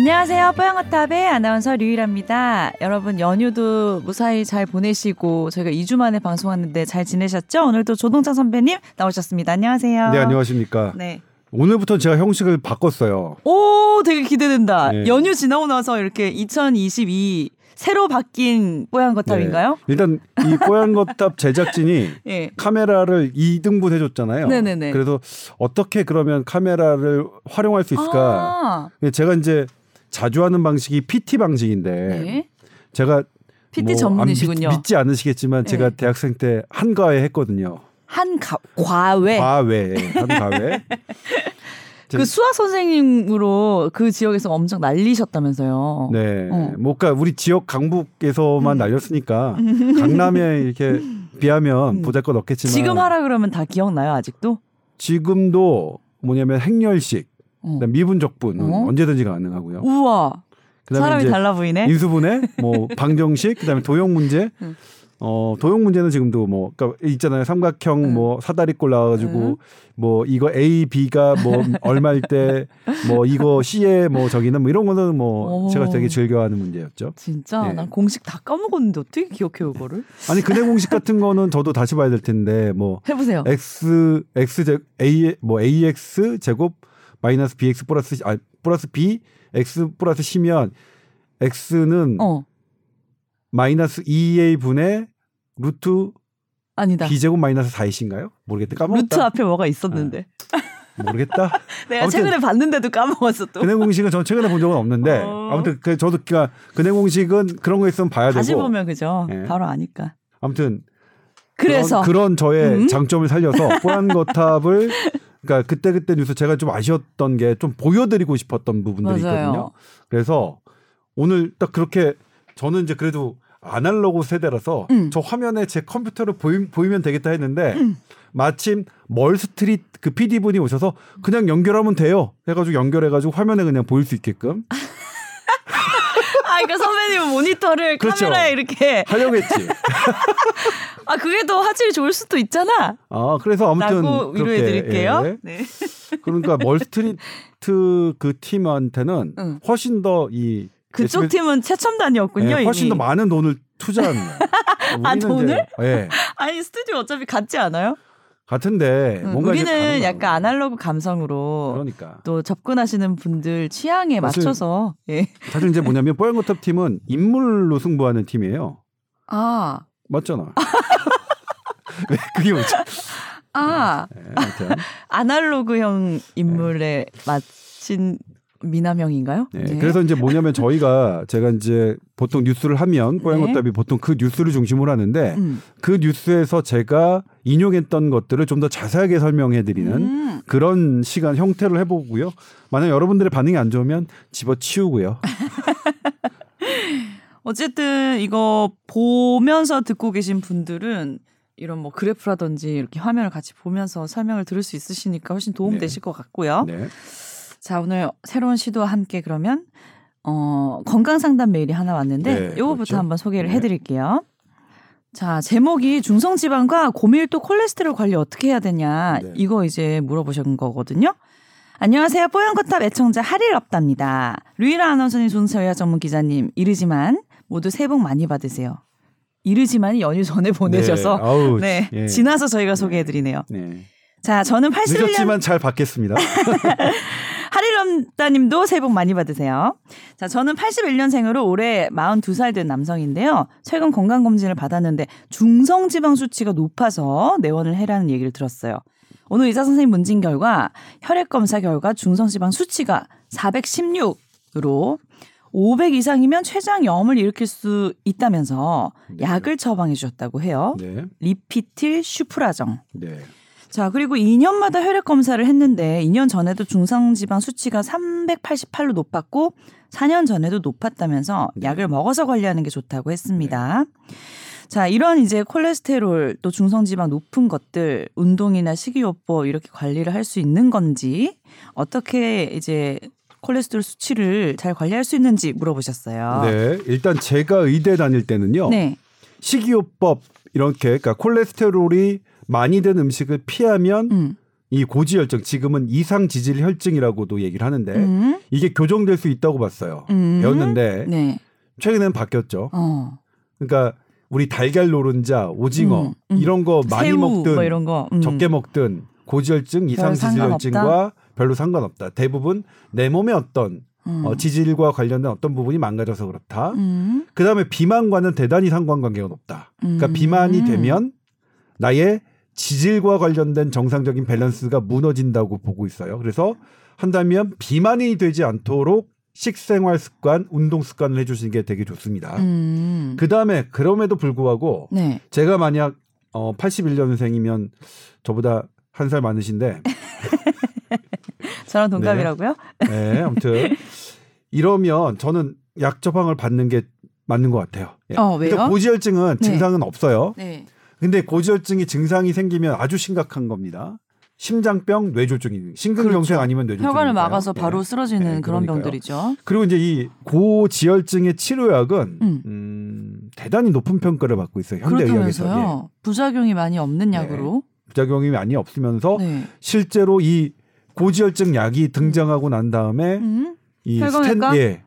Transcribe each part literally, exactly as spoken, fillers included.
안녕하세요. 뽀얀거탑의 아나운서 류일입니다. 여러분 연휴도 무사히 잘 보내시고 저희가 이 주 만에 방송하는데 잘 지내셨죠? 오늘도 조동찬 선배님 나오셨습니다. 안녕하세요. 네, 안녕하십니까. 네. 오늘부터 제가 형식을 바꿨어요. 오, 되게 기대된다. 네. 연휴 지나고 나서 이렇게 이천이십이 새로 바뀐 뽀얀거탑인가요? 네. 일단 이 뽀얀거탑 제작진이 네. 카메라를 이 등분 해줬잖아요. 네네네. 그래서 어떻게 그러면 카메라를 활용할 수 있을까? 아~ 제가 이제 자주 하는 방식이 피티 방식인데 네. 제가 피티 뭐 전문이시군요. 믿, 믿지 않으시겠지만 네. 제가 대학생 때 한과외 했거든요. 한 가, 과외. 과외. 한 과외. 그 수학 선생님으로 그 지역에서 엄청 날리셨다면서요. 네. 어. 뭐, 그러니까 우리 지역 강북에서만 음. 날렸으니까 강남에 이렇게 비하면 음. 보잘것 없겠지만. 지금 하라 그러면 다 기억나요, 아직도? 지금도 뭐냐면 행렬식, 어. 미분적분 어? 언제든지 가능하고요. 우와. 사람이 달라 보이네. 인수분해, 뭐 방정식, 그다음에 도형 문제. 음. 어 도형 문제는 지금도 뭐 그러니까 있잖아요. 삼각형 응. 뭐 사다리꼴 나와가지고 응. 뭐 이거 A, B가 뭐 얼마일 때 뭐 이거 C에 뭐 저기는 뭐 이런 거는 뭐 오. 제가 되게 즐겨하는 문제였죠. 진짜 네. 난 공식 다 까먹었는데 어떻게 기억해요, 그거를? 아니 근해 공식 같은 거는 저도 다시 봐야 될 텐데 뭐 해보세요. x x 제 a 뭐 a x 제곱 마이너스 b x 플러스 아 플러스 b x 플러스 c면 x는 어. 마이너스 이에이분의 루트 아니다. 비제곱 마이너스 사이신가요? 모르겠다. 까먹었다. 루트 앞에 뭐가 있었는데. 아, 모르겠다. 내가 최근에 봤는데도 까먹었어 또. 근해공식은 전 최근에 본 적은 없는데 어... 아무튼 그 저도 그러니까 근해공식은 그런 거 있으면 봐야 다시 되고. 다시 보면 그죠. 네. 바로 아니까. 아무튼 그래서 그런, 그런 저의 음? 장점을 살려서 뽀얀거탑을 그러니까 그때 그때 뉴스 제가 좀 아쉬웠던 게 좀 보여드리고 싶었던 부분들이 맞아요. 있거든요. 그래서 오늘 딱 그렇게. 저는 이제 그래도 아날로그 세대라서 음. 저 화면에 제 컴퓨터로 보이, 보이면 되겠다 했는데 음. 마침 멀스트리트 그 피디분이 오셔서 그냥 연결하면 돼요. 해가지고 연결해가지고 화면에 그냥 보일 수 있게끔. 아, 그러니까 선배님은 모니터를 그렇죠. 카메라에 이렇게. 하려고 했지. 아, 그게 더 화질이 좋을 수도 있잖아. 아, 그래서 아무튼. 라고 위로해드릴게요. 예. 네. 그러니까 멀스트리트 그 팀한테는 응. 훨씬 더 이. 그쪽 에스비에스... 팀은 최첨단이었군요. 네, 훨씬 이미. 더 많은 돈을 투자한. 아 돈을? 예. 네. 아니 스튜디오 어차피 같지 않아요? 같은데 응, 뭔가 우리는 약간 아날로그 감성으로 그러니까. 또 접근하시는 분들 취향에 사실, 맞춰서. 예. 사실 이제 뭐냐면 뽀얀거탑 팀은 인물로 승부하는 팀이에요. 아 맞잖아. 왜 그게 뭐지? 아 네, 아날로그형 인물에 네. 맞힌. 미남형인가요? 네. 네. 그래서 이제 뭐냐면 저희가 제가 이제 보통 뉴스를 하면 뽀얀거탑이 네. 보통 그 뉴스를 중심으로 하는데 음. 그 뉴스에서 제가 인용했던 것들을 좀 더 자세하게 설명해드리는 음. 그런 시간 형태를 해보고요. 만약 여러분들의 반응이 안 좋으면 집어치우고요. 어쨌든 이거 보면서 듣고 계신 분들은 이런 뭐 그래프라든지 이렇게 화면을 같이 보면서 설명을 들을 수 있으시니까 훨씬 도움되실 네. 것 같고요. 네. 자, 오늘 새로운 시도와 함께 그러면 어, 건강상담 메일이 하나 왔는데 요거부터 네, 그렇죠. 한번 소개를 해드릴게요. 네. 자, 제목이 중성지방과 고밀도 콜레스테롤 관리 어떻게 해야 되냐 네. 이거 이제 물어보신 거거든요. 안녕하세요. 뽀얀거탑 애청자 하릴럽답니다. 류일아 아나운서님, 조동찬 전문기자님 이르지만 모두 새해 복 많이 받으세요. 이르지만 연휴 전에 보내셔서 네, 아우, 네. 예. 지나서 저희가 소개해드리네요. 네. 자, 저는 팔십일 년 늦었지만 잘 받겠습니다. 하릴엄다님도 새해 복 많이 받으세요. 자, 저는 팔십일 년생으로 올해 마흔두 살 된 남성인데요. 최근 건강검진을 받았는데 중성지방 수치가 높아서 내원을 해라는 얘기를 들었어요. 오늘 의사선생님 문진 결과 혈액검사 결과 중성지방 수치가 사백십육으로 오백 이상이면 췌장염을 일으킬 수 있다면서 네. 약을 처방해 주셨다고 해요. 네. 리피틸 슈프라정. 네. 자, 그리고 이 년마다 혈액 검사를 했는데 이 년 전에도 중성지방 수치가 삼백팔십팔로 높았고 사 년 전에도 높았다면서 네. 약을 먹어서 관리하는 게 좋다고 했습니다. 네. 자, 이런 이제 콜레스테롤 또 중성지방 높은 것들 운동이나 식이요법 이렇게 관리를 할 수 있는 건지 어떻게 이제 콜레스테롤 수치를 잘 관리할 수 있는지 물어보셨어요. 네, 일단 제가 의대 다닐 때는요. 네. 식이요법 이렇게 그러니까 콜레스테롤이 많이 든 음식을 피하면 음. 이 고지혈증, 지금은 이상지질혈증이라고도 얘기를 하는데 음? 이게 교정될 수 있다고 봤어요. 음? 배웠는데 네. 최근에는 바뀌었죠. 어. 그러니까 우리 달걀 노른자, 오징어 음, 음. 이런 거 많이 새우, 먹든 뭐 이런 거. 음. 적게 먹든 고지혈증, 이상지질혈증과 별로 상관없다. 대부분 내 몸의 어떤 음. 어, 지질과 관련된 어떤 부분이 망가져서 그렇다. 음. 그다음에 비만과는 대단히 상관관계가 높다. 음. 그러니까 비만이 되면 나의 지질과 관련된 정상적인 밸런스가 무너진다고 보고 있어요. 그래서 한다면 비만이 되지 않도록 식생활 습관, 운동 습관을 해주시는 게 되게 좋습니다. 음. 그다음에 그럼에도 불구하고 네. 제가 만약 어, 팔십일년생이면 저보다 한 살 많으신데 저랑 동갑이라고요? 네. 네, 아무튼 이러면 저는 약 처방을 받는 게 맞는 것 같아요. 예. 어, 왜요? 고지혈증은 네. 증상은 없어요. 네. 근데 고지혈증이 증상이 생기면 아주 심각한 겁니다. 심장병, 뇌졸중이 심근경색 그렇죠. 아니면 뇌졸중. 혈관을 막아서 예. 바로 쓰러지는 예. 그런 그러니까요. 병들이죠. 그리고 이제 이 고지혈증의 치료약은 음. 음, 대단히 높은 평가를 받고 있어요. 현대의학에서. 예. 부작용이 많이 없는 약으로. 예. 부작용이 많이 없으면서 네. 실제로 이 고지혈증 약이 등장하고 난 다음에 음? 이 혈관외과? 스탠, 예,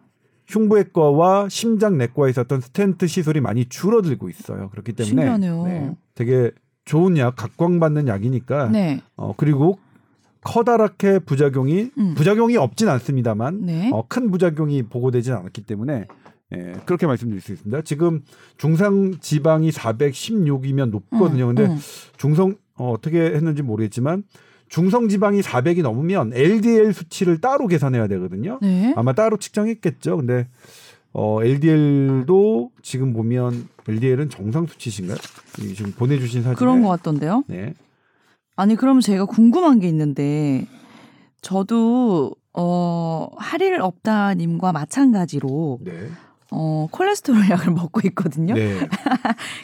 흉부외과와 심장내과에서 어떤 스탠트 시술이 많이 줄어들고 있어요. 그렇기 때문에 네, 되게 좋은 약, 각광받는 약이니까 네. 어, 그리고 커다랗게 부작용이 음. 부작용이 없진 않습니다만 네. 어, 큰 부작용이 보고되진 않았기 때문에 예, 그렇게 말씀드릴 수 있습니다. 지금 중상지방이 사백십육이면 높거든요. 음, 근데 음. 중성 어, 어떻게 했는지 모르겠지만 중성지방이 사백이 넘으면 엘디엘 수치를 따로 계산해야 되거든요. 네. 아마 따로 측정했겠죠. 근데 어, 엘디엘도 지금 보면 엘디엘은 정상 수치신가요? 지금 보내주신 사진에 그런 것 같던데요. 네. 아니 그럼 제가 궁금한 게 있는데 저도 어, 할일 없다님과 마찬가지로 네. 어, 콜레스테롤 약을 먹고 있거든요. 네.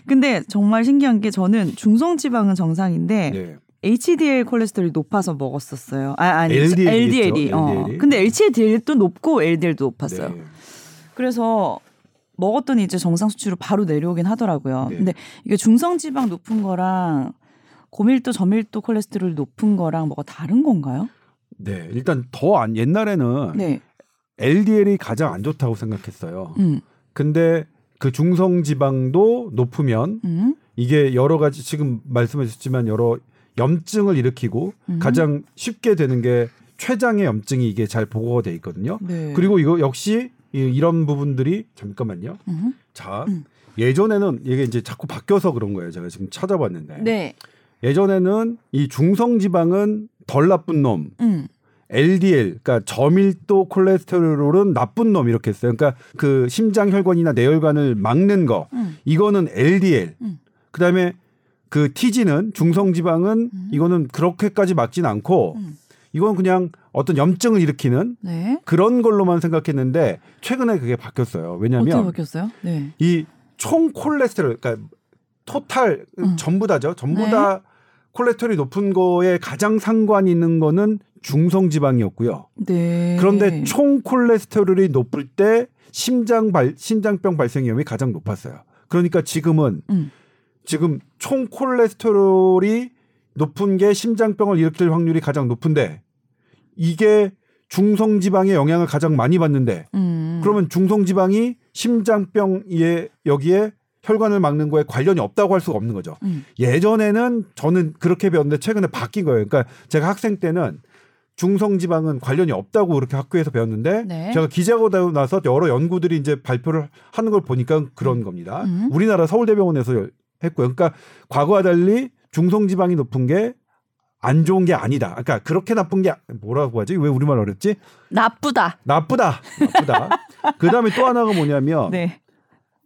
근데 정말 신기한 게 저는 중성지방은 정상인데. 네. 에이치디엘 콜레스테롤이 높아서 먹었었어요. 아, 아니, 엘디엘이. 엘디엘이. 어. 근데 엘치디엘도 높고 엘디엘도 높았어요. 네. 그래서 먹었더니 이제 정상 수치로 바로 내려오긴 하더라고요. 네. 근데 이게 중성지방 높은 거랑 고밀도, 저밀도 콜레스테롤 높은 거랑 뭐가 다른 건가요? 네, 일단 더 안, 옛날에는 네. 엘디엘이 가장 안 좋다고 생각했어요. 음. 근데 그 중성지방도 높으면 음. 이게 여러 가지 지금 말씀해 주셨지만 여러 염증을 일으키고 음. 가장 쉽게 되는 게 췌장의 염증이 이게 잘 보고가 돼 있거든요. 네. 그리고 이거 역시 이, 이런 부분들이 잠깐만요. 음. 자 음. 예전에는 이게 이제 자꾸 바뀌어서 그런 거예요. 제가 지금 찾아봤는데 네. 예전에는 이 중성지방은 덜 나쁜 놈, 음. 엘디엘 그러니까 저밀도 콜레스테롤은 나쁜 놈 이렇게 했어요. 그러니까 그 심장혈관이나 뇌혈관을 막는 거 음. 이거는 엘디엘. 음. 그다음에 그 티지는 중성지방은 음. 이거는 그렇게까지 막진 않고 음. 이건 그냥 어떤 염증을 일으키는 네. 그런 걸로만 생각했는데 최근에 그게 바뀌었어요. 왜냐하면 어떻게 바뀌었어요? 네. 이 총 콜레스테롤 그러니까 토탈 음. 전부 다죠. 전부 네. 다 콜레스테롤이 높은 거에 가장 상관이 있는 거는 중성지방이었고요. 네. 그런데 총 콜레스테롤이 높을 때 심장 발, 심장병 발생 위험이 가장 높았어요. 그러니까 지금은 음. 지금 총 콜레스테롤이 높은 게 심장병을 일으킬 확률이 가장 높은데 이게 중성지방의 영향을 가장 많이 받는데 음. 그러면 중성지방이 심장병에 여기에 혈관을 막는 거에 관련이 없다고 할 수가 없는 거죠. 음. 예전에는 저는 그렇게 배웠는데 최근에 바뀐 거예요. 그러니까 제가 학생 때는 중성지방은 관련이 없다고 그렇게 학교에서 배웠는데 네. 제가 기자가 되고 나서 여러 연구들이 이제 발표를 하는 걸 보니까 그런 겁니다. 음. 우리나라 서울대병원에서 했고요. 그러니까 과거와 달리 중성지방이 높은 게 안 좋은 게 아니다. 그러니까 그렇게 나쁜 게 뭐라고 하지? 왜 우리말 어렵지? 나쁘다. 나쁘다. 나쁘다. 그다음에 또 하나가 뭐냐면 네.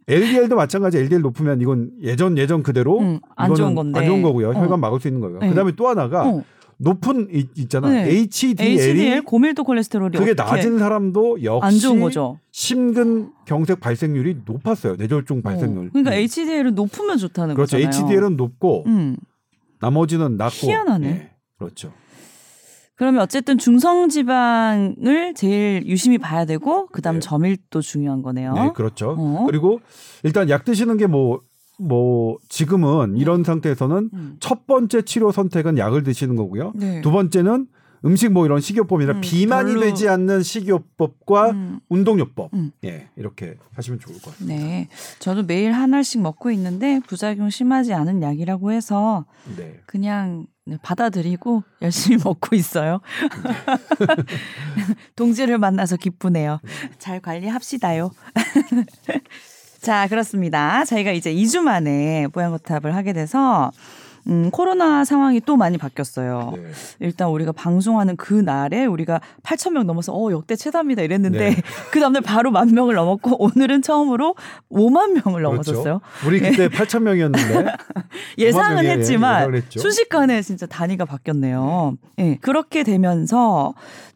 엘디엘도 마찬가지. 엘디엘 높으면 이건 예전 예전 그대로 음, 안 좋은 건데 안 좋은 거고요. 혈관 어. 막을 수 있는 거예요. 네. 그다음에 또 하나가 어. 높은 이, 있잖아. 네. 에이치디엘이 에이치디엘 고밀도 콜레스테롤이 그게 낮은 사람도 역시 안 좋은 거죠. 심근경색 발생률이 높았어요. 뇌졸중 발생률. 어. 그러니까 음. 에이치디엘은 높으면 좋다는 그렇죠. 거잖아요. 그렇죠. 에이치디엘은 높고 음. 나머지는 낮고. 희한하네. 네. 그렇죠. 그러면 어쨌든 중성지방을 제일 유심히 봐야 되고 그다음 네. 저밀도 중요한 거네요. 네, 그렇죠. 어. 그리고 일단 약 드시는 게 뭐 뭐 지금은 이런 음. 상태에서는 음. 첫 번째 치료 선택은 약을 드시는 거고요. 네. 두 번째는 음식 뭐 이런 식이요법이나 음, 비만이 별로... 되지 않는 식이요법과 음. 운동요법 음. 예, 이렇게 하시면 좋을 것 같습니다. 네, 저도 매일 하나씩 먹고 있는데 부작용 심하지 않은 약이라고 해서 네. 그냥 받아들이고 열심히 먹고 있어요. 동지를 만나서 기쁘네요. 잘 관리합시다요. 자, 그렇습니다. 저희가 이제 이 주 만에 뽀얀거탑을 하게 돼서 음, 코로나 상황이 또 많이 바뀌었어요. 네. 일단 우리가 방송하는 그 날에 우리가 팔천 명 넘어서 어, 역대 최다입니다 이랬는데 네. 그 다음날 바로 만 명을 넘었고 오늘은 처음으로 오만 명을 넘어섰어요. 그렇죠. 우리 그때 네. 팔천 명이었는데 예상은 명이, 했지만 예, 순식간에 진짜 단위가 바뀌었네요. 네. 네. 그렇게 되면서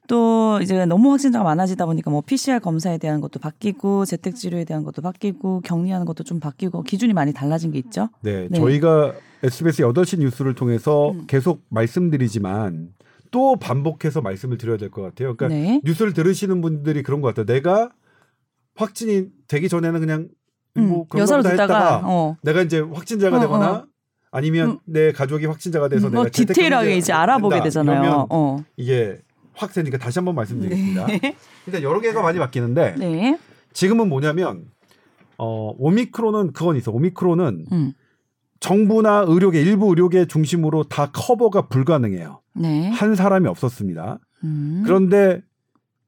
또 이제 너무 확진자가 많아지다 보니까 뭐 피씨알 검사에 대한 것도 바뀌고 재택치료에 대한 것도 바뀌고 격리하는 것도 좀 바뀌고 기준이 많이 달라진 게 있죠. 네, 네. 저희가 에스비에스 여덟 시 뉴스를 통해서 음. 계속 말씀드리지만 또 반복해서 말씀을 드려야 될 것 같아요. 그러니까 네. 뉴스를 들으시는 분들이 그런 것 같아요. 내가 확진이 되기 전에는 그냥 음. 뭐 그런 거 다 했다가 어. 내가 이제 확진자가 어, 되거나 어. 아니면 음. 내 가족이 확진자가 돼서 음. 내가 뭐 디테일하게 이제 알아보게 되잖아요. 그러면 어. 이게 확 되니까 다시 한번 말씀드리겠습니다. 네. 일단 여러 개가 많이 바뀌는데 네. 지금은 뭐냐면 어, 오미크론은 그건 있어. 오미크론은 음. 정부나 의료계 일부 의료계 중심으로 다 커버가 불가능해요. 네. 한 사람이 없었습니다. 음. 그런데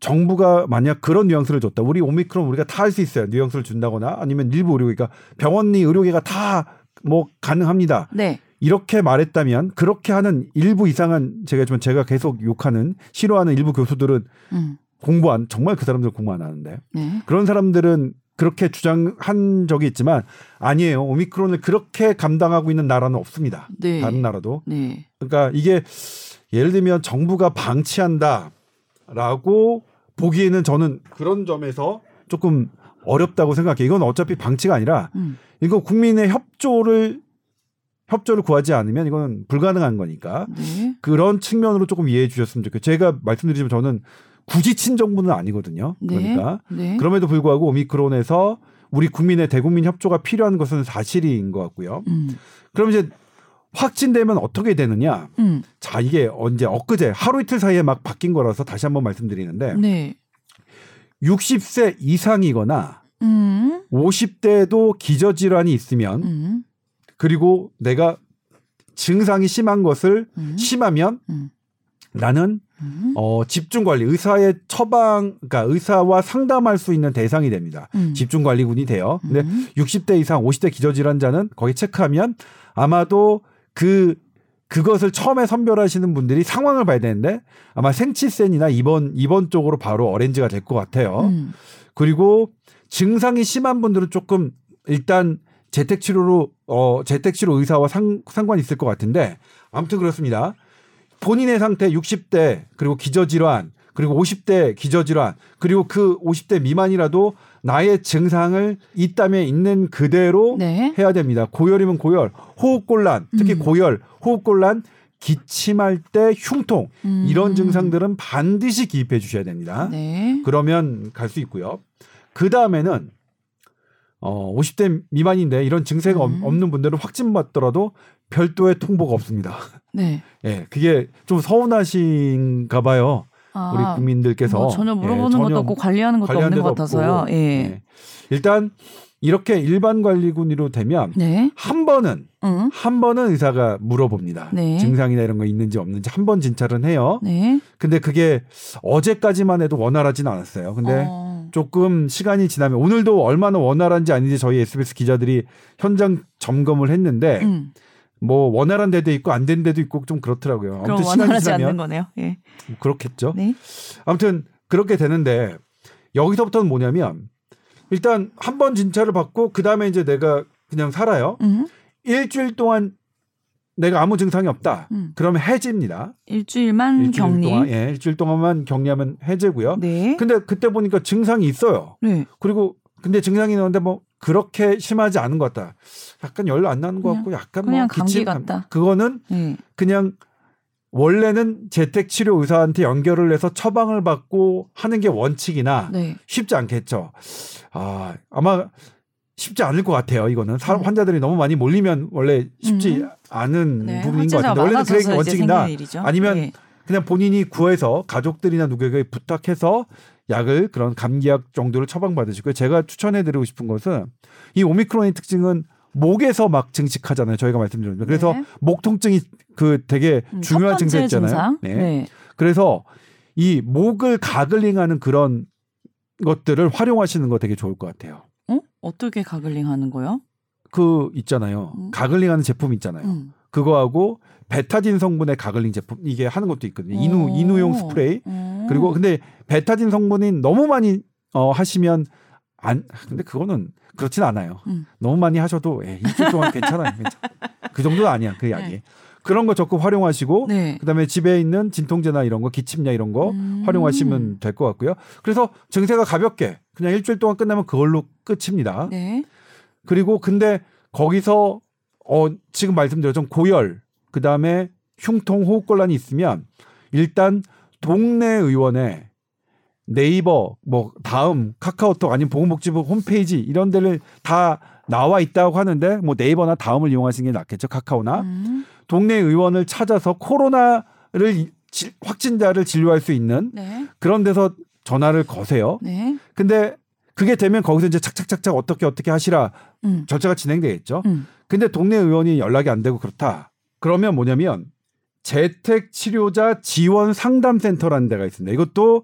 정부가 만약 그런 뉘앙스를 줬다. 우리 오미크론 우리가 다 할 수 있어요. 뉘앙스를 준다거나 아니면 일부 의료계가 병원이 의료계가 다 뭐 가능합니다. 네. 이렇게 말했다면 그렇게 하는 일부 이상한 제가 좀 제가 계속 욕하는 싫어하는 일부 교수들은 음. 공부 안 정말 그 사람들 공부 안 하는데 네. 그런 사람들은 그렇게 주장한 적이 있지만 아니에요. 오미크론을 그렇게 감당하고 있는 나라는 없습니다. 네. 다른 나라도. 네. 그러니까 이게 예를 들면 정부가 방치한다라고 보기에는 저는 그런 점에서 조금 어렵다고 생각해요. 이건 어차피 방치가 아니라 음. 이거 국민의 협조를 협조를 구하지 않으면 이건 불가능한 거니까 네. 그런 측면으로 조금 이해해 주셨으면 좋겠어요. 제가 말씀드리지만 저는 굳이 친정부는 아니거든요. 그러니까 네. 네. 그럼에도 불구하고 오미크론에서 우리 국민의 대국민 협조가 필요한 것은 사실인 것 같고요. 음. 그럼 이제 확진되면 어떻게 되느냐. 음. 자 이게 언제 엊그제 하루 이틀 사이에 막 바뀐 거라서 다시 한번 말씀드리는데 네. 육십 세 이상이거나 음. 오십 대에도 기저질환이 있으면 음. 그리고 내가 증상이 심한 것을 음. 심하면 음. 나는 음. 어, 집중관리 의사의 처방 그러니까 의사와 상담할 수 있는 대상이 됩니다. 음. 집중관리군이 돼요. 근데 음. 육십 대 이상 오십 대 기저질환자는 거기 체크하면 아마도 그 그것을 처음에 선별하시는 분들이 상황을 봐야 되는데 아마 생치센이나 입원 입원 쪽으로 바로 어렌지가 될 것 같아요. 음. 그리고 증상이 심한 분들은 조금 일단 재택치료로 어, 재택치료 의사와 상, 상관이 있을 것 같은데 아무튼 그렇습니다. 본인의 상태 육십 대 그리고 기저질환 그리고 오십 대 기저질환 그리고 그 오십 대 미만이라도 나의 증상을 있다면 있는 그대로 네. 해야 됩니다. 고열이면 고열, 호흡곤란 특히 음. 고열, 호흡곤란 기침할 때 흉통 음. 이런 증상들은 반드시 기입해 주셔야 됩니다. 네. 그러면 갈 수 있고요. 그 다음에는 어, 오십 대 미만인데 이런 증세가 음. 없는 분들은 확진 받더라도 별도의 통보가 없습니다. 네. 예, 그게 좀 서운하신가 봐요. 아, 우리 국민들께서. 뭐 전혀 물어보는 예, 전혀 것도 없고 관리하는 것도 없는 것 같아서요. 예. 예. 일단 이렇게 일반 관리군으로 되면 네. 한 번은 음. 한 번은 의사가 물어봅니다. 네. 증상이나 이런 거 있는지 없는지 한 번 진찰은 해요. 네. 근데 그게 어제까지만 해도 원활하진 않았어요. 근데 어. 조금 시간이 지나면 오늘도 얼마나 원활한지 아닌지 저희 에스비에스 기자들이 현장 점검을 했는데 음. 뭐 원활한 데도 있고 안 된 데도 있고 좀 그렇더라고요. 그럼 원활하지 지나면 않는 거네요. 예. 그렇겠죠. 네. 아무튼 그렇게 되는데 여기서부터는 뭐냐면 일단 한 번 진찰을 받고 그다음에 이제 내가 그냥 살아요. 음. 일주일 동안 내가 아무 증상이 없다. 음. 그러면 해제입니다. 일주일만 일주일 격리. 동안, 예, 일주일 동안만 격리하면 해제고요. 네. 근데 그때 보니까 증상이 있어요. 네. 그리고 근데 증상이 있는데 뭐 그렇게 심하지 않은 것 같다. 약간 열 안 나는 것 같고 약간 그냥 뭐 감기 기침, 같다. 그거는 네. 그냥 원래는 재택치료 의사한테 연결을 해서 처방을 받고 하는 게 원칙이나 네. 쉽지 않겠죠. 아, 아마 쉽지 않을 것 같아요. 이거는 사람 환자들이 너무 많이 몰리면 원래 쉽지 음. 않은 네, 부분인 것 같은데 원래는 그게 원칙이나 아니면 네. 그냥 본인이 구해서 가족들이나 누구에게 부탁해서 약을 그런 감기약 정도를 처방받으시고요. 제가 추천해드리고 싶은 것은 이 오미크론의 특징은 목에서 막 증식하잖아요. 저희가 말씀드렸는데 그래서 네. 목 통증이 그 되게 음, 중요한 증세였잖아요. 네. 네. 그래서 이 목을 가글링하는 그런 것들을 활용하시는 거 되게 좋을 것 같아요. 어? 어떻게 가글링하는 거요? 그 있잖아요. 음. 가글링하는 제품 있잖아요. 음. 그거하고 베타딘 성분의 가글링 제품 이게 하는 것도 있거든요. 인후 인후용 스프레이. 오. 그리고 근데 베타딘 성분이 너무 많이 어, 하시면 안 근데 그거는 그렇진 않아요. 음. 너무 많이 하셔도 예, 일주일 동안 괜찮아요. 괜찮아. 그 정도는 아니야 그 약이. 네. 그런 거 적극 활용하시고 네. 그다음에 집에 있는 진통제나 이런 거 기침약 이런 거 음. 활용하시면 될 것 같고요. 그래서 증세가 가볍게 그냥 일주일 동안 끝나면 그걸로 끝입니다. 네. 그리고 근데 거기서 어, 지금 말씀드렸던 고열 그다음에 흉통 호흡곤란이 있으면 일단 동네 의원에 네이버 뭐 다음 카카오톡 아니면 보건복지부 홈페이지 이런 데를 다 나와 있다고 하는데 뭐 네이버나 다음을 이용하시는 게 낫겠죠. 카카오나. 음. 동네 의원을 찾아서 코로나를 지, 확진자를 진료할 수 있는 네. 그런 데서 전화를 거세요. 네. 근데 그게 되면 거기서 이제 착착착착 어떻게 어떻게 하시라 음. 절차가 진행되겠죠. 음. 근데 동네 의원이 연락이 안 되고 그렇다. 그러면 뭐냐면 재택 치료자 지원 상담센터라는 데가 있습니다. 이것도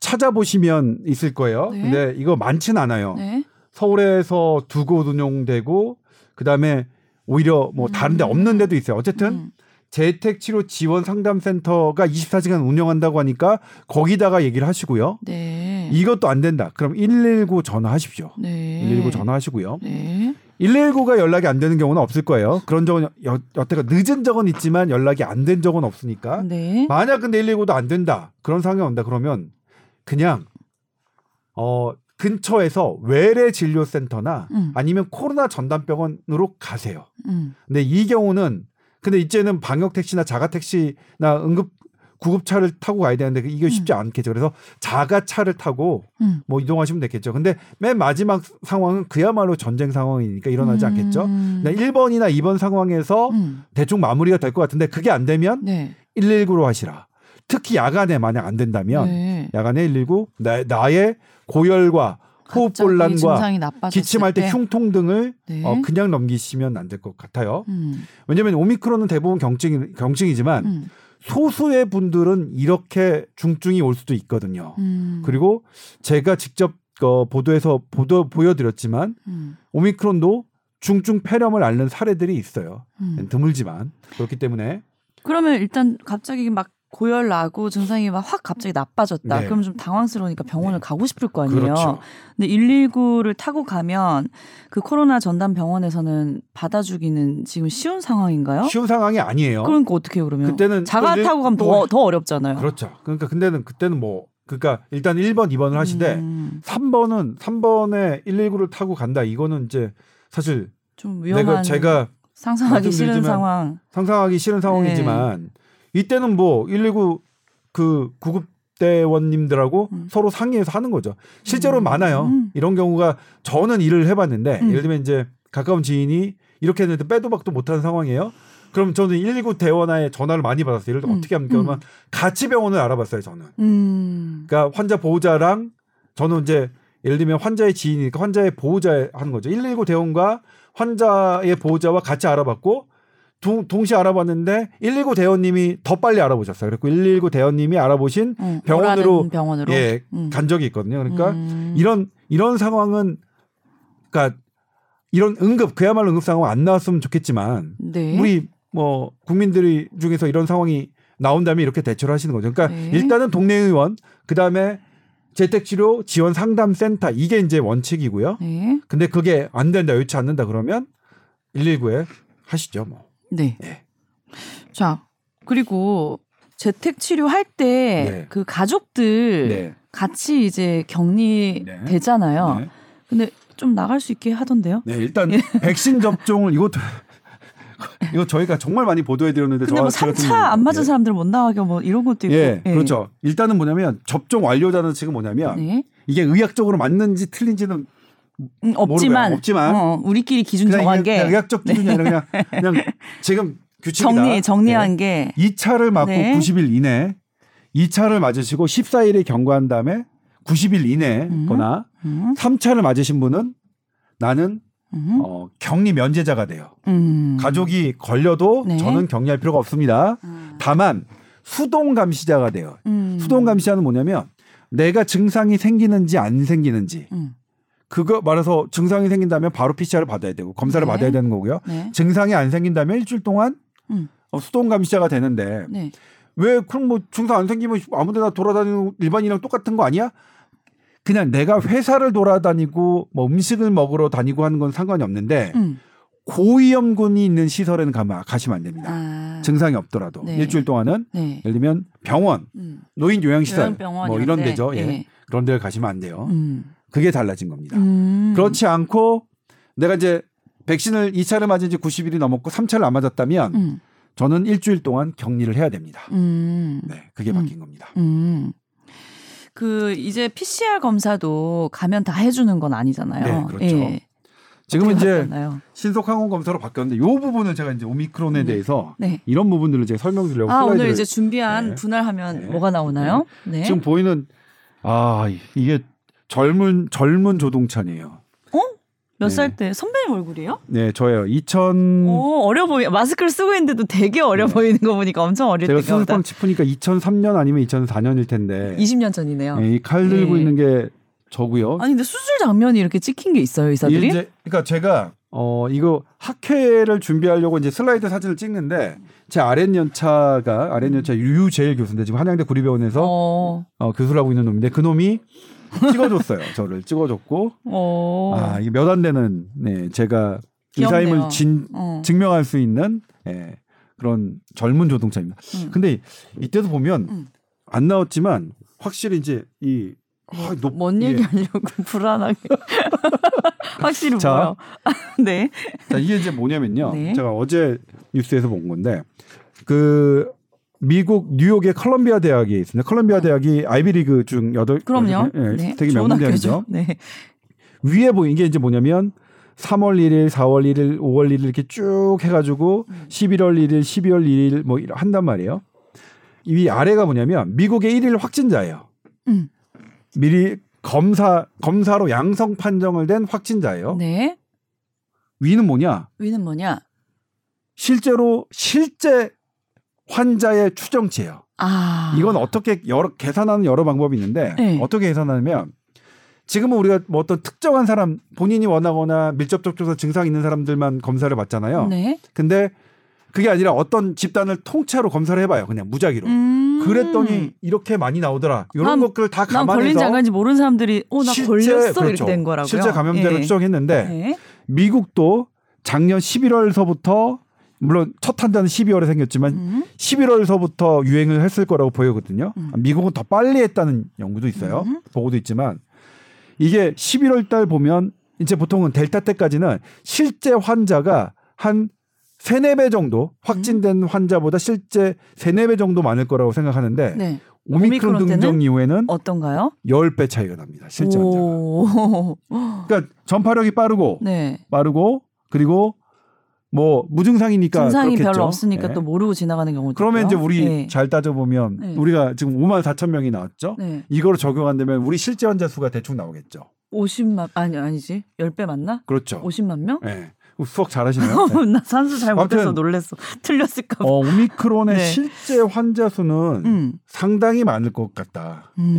찾아보시면 있을 거예요. 네. 근데 이거 많진 않아요. 네. 서울에서 두 곳 운영되고 그다음에 오히려 뭐 음. 다른 데 없는 데도 있어요. 어쨌든 음. 재택치료지원상담센터가 이십사 시간 운영한다고 하니까 거기다가 얘기를 하시고요. 네. 이것도 안 된다. 그럼 일일구 전화하십시오. 네. 일일구 전화하시고요. 네. 일일구가 연락이 안 되는 경우는 없을 거예요. 그런 적은 여, 여태가 늦은 적은 있지만 연락이 안 된 적은 없으니까. 네. 만약 근데 일일구도 안 된다. 그런 상황이 온다. 그러면 그냥 어 근처에서 외래 진료센터나 음. 아니면 코로나 전담병원으로 가세요. 음. 근데 이 경우는 근데 이제는 방역 택시나 자가 택시나 응급 구급차를 타고 가야 되는데 이게 쉽지 음. 않겠죠. 그래서 자가차를 타고 음. 뭐 이동하시면 되겠죠. 근데 맨 마지막 상황은 그야말로 전쟁 상황이니까 일어나지 음. 않겠죠. 근데 일 번이나 이 번 상황에서 음. 대충 마무리가 될 것 같은데 그게 안 되면 네. 일일구로 하시라. 특히 야간에 만약 안 된다면 네. 야간에 일일구 나, 나의 고열과 호흡곤란과 기침할 때, 때 흉통 등을 네. 어, 그냥 넘기시면 안 될 것 같아요. 음. 왜냐하면 오미크론은 대부분 경증이, 경증이지만 음. 소수의 분들은 이렇게 중증이 올 수도 있거든요. 음. 그리고 제가 직접 어, 보도에서 보도, 보여드렸지만 음. 오미크론도 중증 폐렴을 앓는 사례들이 있어요. 음. 드물지만 그렇기 때문에 그러면 일단 갑자기 막 고열 나고 증상이 막 확 갑자기 나빠졌다. 네. 그럼 좀 당황스러우니까 병원을 네. 가고 싶을 거 아니에요. 그렇죠. 근데 일일구를 타고 가면 그 코로나 전담 병원에서는 받아주기는 지금 쉬운 상황인가요? 쉬운 상황이 아니에요. 그러니까 어떻게 해요, 그러면? 그때는 자가 일, 타고 가면 더, 더 어렵잖아요. 그렇죠. 그러니까 근데는 그때는 뭐 그러니까 일단 일 번, 이 번을 하시되 음. 삼 번은 삼 번에 일일구를 타고 간다. 이거는 이제 사실 좀 위험한 내가 제가 상상하기 싫은 상황. 상상하기 싫은 상황이지만 네. 이때는 뭐 일일구 그 구급대원님들하고 음. 서로 상의해서 하는 거죠. 실제로 음. 많아요. 음. 이런 경우가 저는 일을 해봤는데 음. 예를 들면 이제 가까운 지인이 이렇게 했는데 빼도 박도 못하는 상황이에요. 그럼 저는 일일구 대원화에 전화를 많이 받았어요. 예를 들면 음. 어떻게 합니까? 그러면 음. 같이 병원을 알아봤어요. 저는. 음. 그러니까 환자 보호자랑 저는 이제 예를 들면 환자의 지인이니까 환자의 보호자 하는 거죠. 일일구 대원과 환자의 보호자와 같이 알아봤고 동시에 알아봤는데 일일구 대원님이 더 빨리 알아보셨어요. 그리고 일일구 대원님이 알아보신 응, 병원으로, 병원으로? 예, 응. 간 적이 있거든요. 그러니까 음. 이런 이런 상황은 그러니까 이런 응급 그야말로 응급 상황 안 나왔으면 좋겠지만 네. 우리 뭐 국민들이 중에서 이런 상황이 나온다면 이렇게 대처를 하시는 거죠. 그러니까 네. 일단은 동네 의원 그다음에 재택치료 지원 상담센터 이게 이제 원칙이고요. 네. 근데 그게 안 된다 여의치 않는다 그러면 일일구에 하시죠 뭐. 네. 네. 자, 그리고 재택 치료할 때 그 네. 가족들 네. 같이 이제 격리 네. 되잖아요. 네. 근데 좀 나갈 수 있게 하던데요? 네, 일단 예. 백신 접종을 이것도 이거 저희가 정말 많이 보도해 드렸는데 근데 뭐 삼 차 안 맞은 예. 사람들 못 나가게 뭐 이런 것도 있고. 예. 예. 그렇죠. 일단은 뭐냐면 접종 완료자는 지금 뭐냐면 네. 이게 의학적으로 맞는지 틀린지는 음, 없지만, 없지만 어, 우리끼리 기준 정한 게 의학적 기준이 아니라 네. 그냥, 그냥 지금 규칙이다. 정리, 정리한 네. 게. 이 차를 맞고 네. 구십 일 이내, 이 차를 맞으시고 십사 일이 경과한 다음에 구십 일 이내거나 음. 음. 삼 차를 맞으신 분은 나는 음. 어, 격리 면제자가 돼요. 음. 가족이 걸려도 네. 저는 격리할 필요가 없습니다. 음. 다만 수동 감시자가 돼요. 음. 수동 감시자는 뭐냐면 내가 증상이 생기는지 안 생기는지 음. 그거 말해서 증상이 생긴다면 바로 피씨아르을 받아야 되고 검사를 네. 받아야 되는 거고요. 네. 증상이 안 생긴다면 일주일 동안 음. 어, 수동 감시자가 되는데 네. 왜 그럼 뭐 증상 안 생기면 아무데나 돌아다니는 일반인이랑 똑같은 거 아니야? 그냥 내가 회사를 돌아다니고 뭐 음식을 먹으러 다니고 하는 건 상관이 없는데 음. 고위험군이 있는 시설에는 가마, 가시면 안 됩니다. 아. 증상이 없더라도 네. 일주일 동안은 네. 예를 들면 병원, 음. 노인 요양시설 뭐 이런 데죠. 네. 예. 그런 데를 가시면 안 돼요. 음. 그게 달라진 겁니다. 음. 그렇지 않고 내가 이제 백신을 이 차를 맞은 지 구십 일이 넘었고 삼 차를 안 맞았다면 음. 저는 일주일 동안 격리를 해야 됩니다. 음. 네, 그게 바뀐 음. 겁니다. 음. 그 이제 피씨아르 검사도 가면 다 해주는 건 아니잖아요. 네, 그렇죠. 예. 지금은 이제 바뀌었나요? 신속 항원 검사로 바뀌었는데 이 부분은 제가 이제 오미크론에 네. 대해서 네. 이런 부분들을 제가 설명드리려고. 아 오늘 이제 준비한 네. 분할하면 네. 뭐가 나오나요? 네. 네. 지금 보이는 아 이게 젊은 젊은 조동찬이에요. 어? 몇 살 때 네. 선배님 얼굴이에요? 네, 저예요. 이천 오, 어려 보이. 마스크를 쓰고 있는데도 되게 어려 네. 보이는 거 보니까 엄청 어릴 때가. 제가 수술방 짚으니까 이천삼 년 아니면 이천사 년일 텐데. 이십 년 전이네요. 네, 이 칼 들고 네. 있는 게 저고요. 아니 근데 수술 장면이 이렇게 찍힌 게 있어요, 의사들이? 이제 그러니까 제가 어 이거 학회를 준비하려고 이제 슬라이드 사진을 찍는데 제 아랫연차가 아랫연차 유재일 교수인데 지금 한양대 구리병원에서 어. 어, 교수를 하고 있는 놈인데 그 놈이. 찍어줬어요. 저를 찍어줬고 아, 이게 몇 안 되는 네, 제가 귀엽네요. 의사임을 진, 어. 증명할 수 있는 네, 그런 젊은 조동찬입니다. 음. 근데 이때도 보면 음. 안 나왔지만 확실히 이제 이 아, 높, 뭔 얘기 하려고 예. 불안하게 확실히 뭐요? 네. 자 이게 이제 뭐냐면요. 네. 제가 어제 뉴스에서 본 건데 그. 미국 뉴욕의 컬럼비아 대학이 있습니다. 컬럼비아 대학이 아이비리그 중 여덟 개 그럼요. 예, 네. 되게 명문 대학이죠. 네. 위에 보이는 게 이제 뭐냐면 삼월 일 일, 사월 일 일, 오월 일 일 이렇게 쭉 해가지고 십일월 일 일, 십이월 일 일 뭐 한단 말이에요. 이 아래가 뭐냐면 미국의 일 일 확진자예요. 음. 미리 검사 검사로 양성 판정을 된 확진자예요. 네. 위는 뭐냐? 위는 뭐냐? 실제로 실제 환자의 추정치예요. 아. 이건 어떻게 여러, 계산하는 여러 방법이 있는데 네. 어떻게 계산하냐면 지금은 우리가 뭐 어떤 특정한 사람 본인이 원하거나 밀접 접촉에서 증상 있는 사람들만 검사를 받잖아요. 네. 근데 그게 아니라 어떤 집단을 통째로 검사를 해봐요. 그냥 무작위로. 음. 그랬더니 이렇게 많이 나오더라. 이런 것들을 다 감안해서. 난 걸린지 안 걸린지 모르는 사람들이 어, 나 실제, 걸렸어 그렇죠. 이렇게 된 거라고요. 실제 감염자를 예. 추정했는데 예. 미국도 작년 십일월서부터 물론 첫 한자는 십이월에 생겼지만 음. 십일월서부터 유행을 했을 거라고 보이거든요. 음. 미국은 더 빨리 했다는 연구도 있어요. 음. 보고도 있지만 이게 십일월 달 보면 이제 보통은 델타 때까지는 실제 환자가 한 삼, 사 배 정도 확진된 음. 환자보다 실제 삼, 사 배 정도 많을 거라고 생각하는데 네. 오미크론, 오미크론 등정 이후에는 어떤가요? 십 배 차이가 납니다. 실제 오. 환자가. 그러니까 전파력이 빠르고 네. 빠르고 그리고 뭐 무증상이니까 증상이 그렇겠죠. 별로 없으니까 네. 또 모르고 지나가는 경우도 그러면 있고요. 이제 우리 네. 잘 따져보면 네. 우리가 지금 오만 사천 명이 나왔죠. 네. 이거를 적용한다면 우리 실제 환자 수가 대충 나오겠죠. 오십만 아니 아니지 십 배 맞나? 그렇죠. 오십만 명? 네. 수학 잘하시네요. 네. 나 산수 잘 못해서 놀랬어. 틀렸을까 봐. 어, 오미크론의 네. 실제 환자 수는 음. 상당히 많을 것 같다. 음.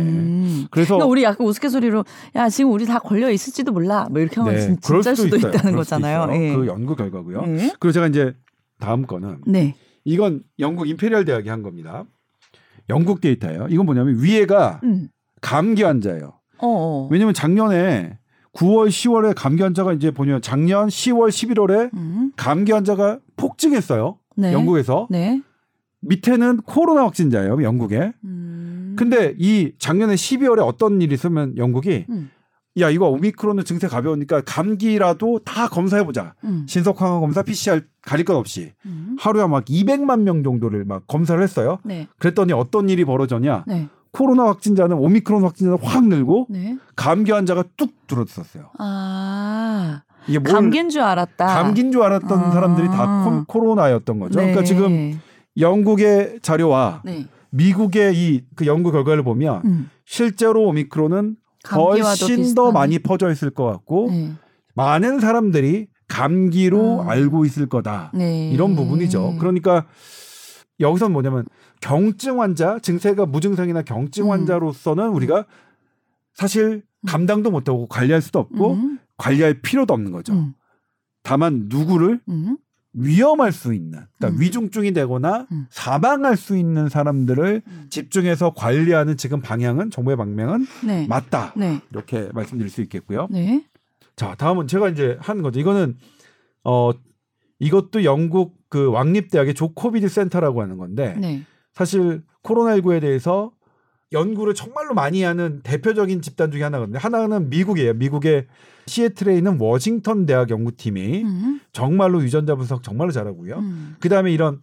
네. 그래서 그러니까 우리 약간 우스갯소리로 야 지금 우리 다 걸려 있을지도 몰라. 뭐 이렇게 하면 네. 진짜 그럴 수도, 수도 있다는 거잖아요. 네. 그 연구 결과고요. 네. 그리고 제가 이제 다음 거는 네. 이건 영국 임페리얼 대학이 한 겁니다. 영국 데이터예요. 이건 뭐냐면 위에가 음. 감기 환자예요. 어어. 왜냐면 작년에 구월, 시월에 감기 환자가 이제 보면 작년 시월, 십일월에 음. 감기 환자가 폭증했어요. 네. 영국에서. 네. 밑에는 코로나 확진자예요. 영국에. 음. 근데 이 작년에 십이월에 어떤 일이 있으면 영국이 음. 야 이거 오미크론은 증세 가벼우니까 감기라도 다 검사해보자. 음. 신속항원 검사, 피씨아르 가릴 것 없이 음. 하루에 막 이백만 명 정도를 막 검사를 했어요. 네. 그랬더니 어떤 일이 벌어졌냐. 네. 코로나 확진자는 오미크론 확진자는 확 늘고 네. 감기 환자가 뚝 줄어들었어요. 아, 이게 뭘, 감기인 줄 알았다. 감기인 줄 알았던 아. 사람들이 다 코, 코로나였던 거죠. 네. 그러니까 지금 영국의 자료와 네. 미국의 이 그 연구 결과를 보면 음. 실제로 오미크론은 훨씬 비슷하네. 더 많이 퍼져 있을 것 같고 네. 많은 사람들이 감기로 음. 알고 있을 거다. 네. 이런 부분이죠. 그러니까 여기서는 뭐냐면 경증 환자, 증세가 무증상이나 경증 환자로서는 음. 우리가 사실 감당도 못하고 관리할 수도 없고 음. 관리할 필요도 없는 거죠. 음. 다만 누구를 음. 위험할 수 있는, 그러니까 음. 위중증이 되거나 음. 사망할 수 있는 사람들을 음. 집중해서 관리하는 지금 방향은 정부의 방향은 네. 맞다. 네. 이렇게 말씀드릴 수 있겠고요. 네. 자, 다음은 제가 이제 한 거죠. 이거는 어 이것도 영국 그 왕립대학의 조코비드 센터라고 하는 건데 네. 사실 코로나십구에 대해서 연구를 정말로 많이 하는 대표적인 집단 중에 하나거든요. 하나는 미국이에요. 미국의 시애틀에 있는 워싱턴 대학 연구팀이 음. 정말로 유전자 분석 정말로 잘하고요. 음. 그다음에 이런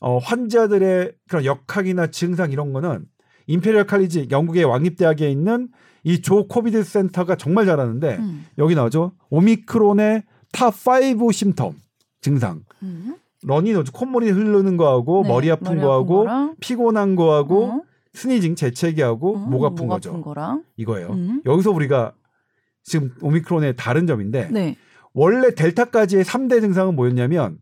어, 환자들의 그런 역학이나 증상 이런 거는 임페리얼 칼리지 영국의 왕립대학에 있는 이 조 코비드 센터가 정말 잘하는데 음. 여기 나오죠. 오미크론의 탑 파이브 심텀 증상. 음. 러닝 오죠. 콧물이 흐르는 거하고 네, 머리 아픈 거하고 거랑. 피곤한 거하고 어. 스니징 재채기하고 어, 목 아픈 목 거죠. 아픈 이거예요. 음. 여기서 우리가 지금 오미크론의 다른 점인데 네. 원래 델타까지의 삼 대 증상은 뭐였냐면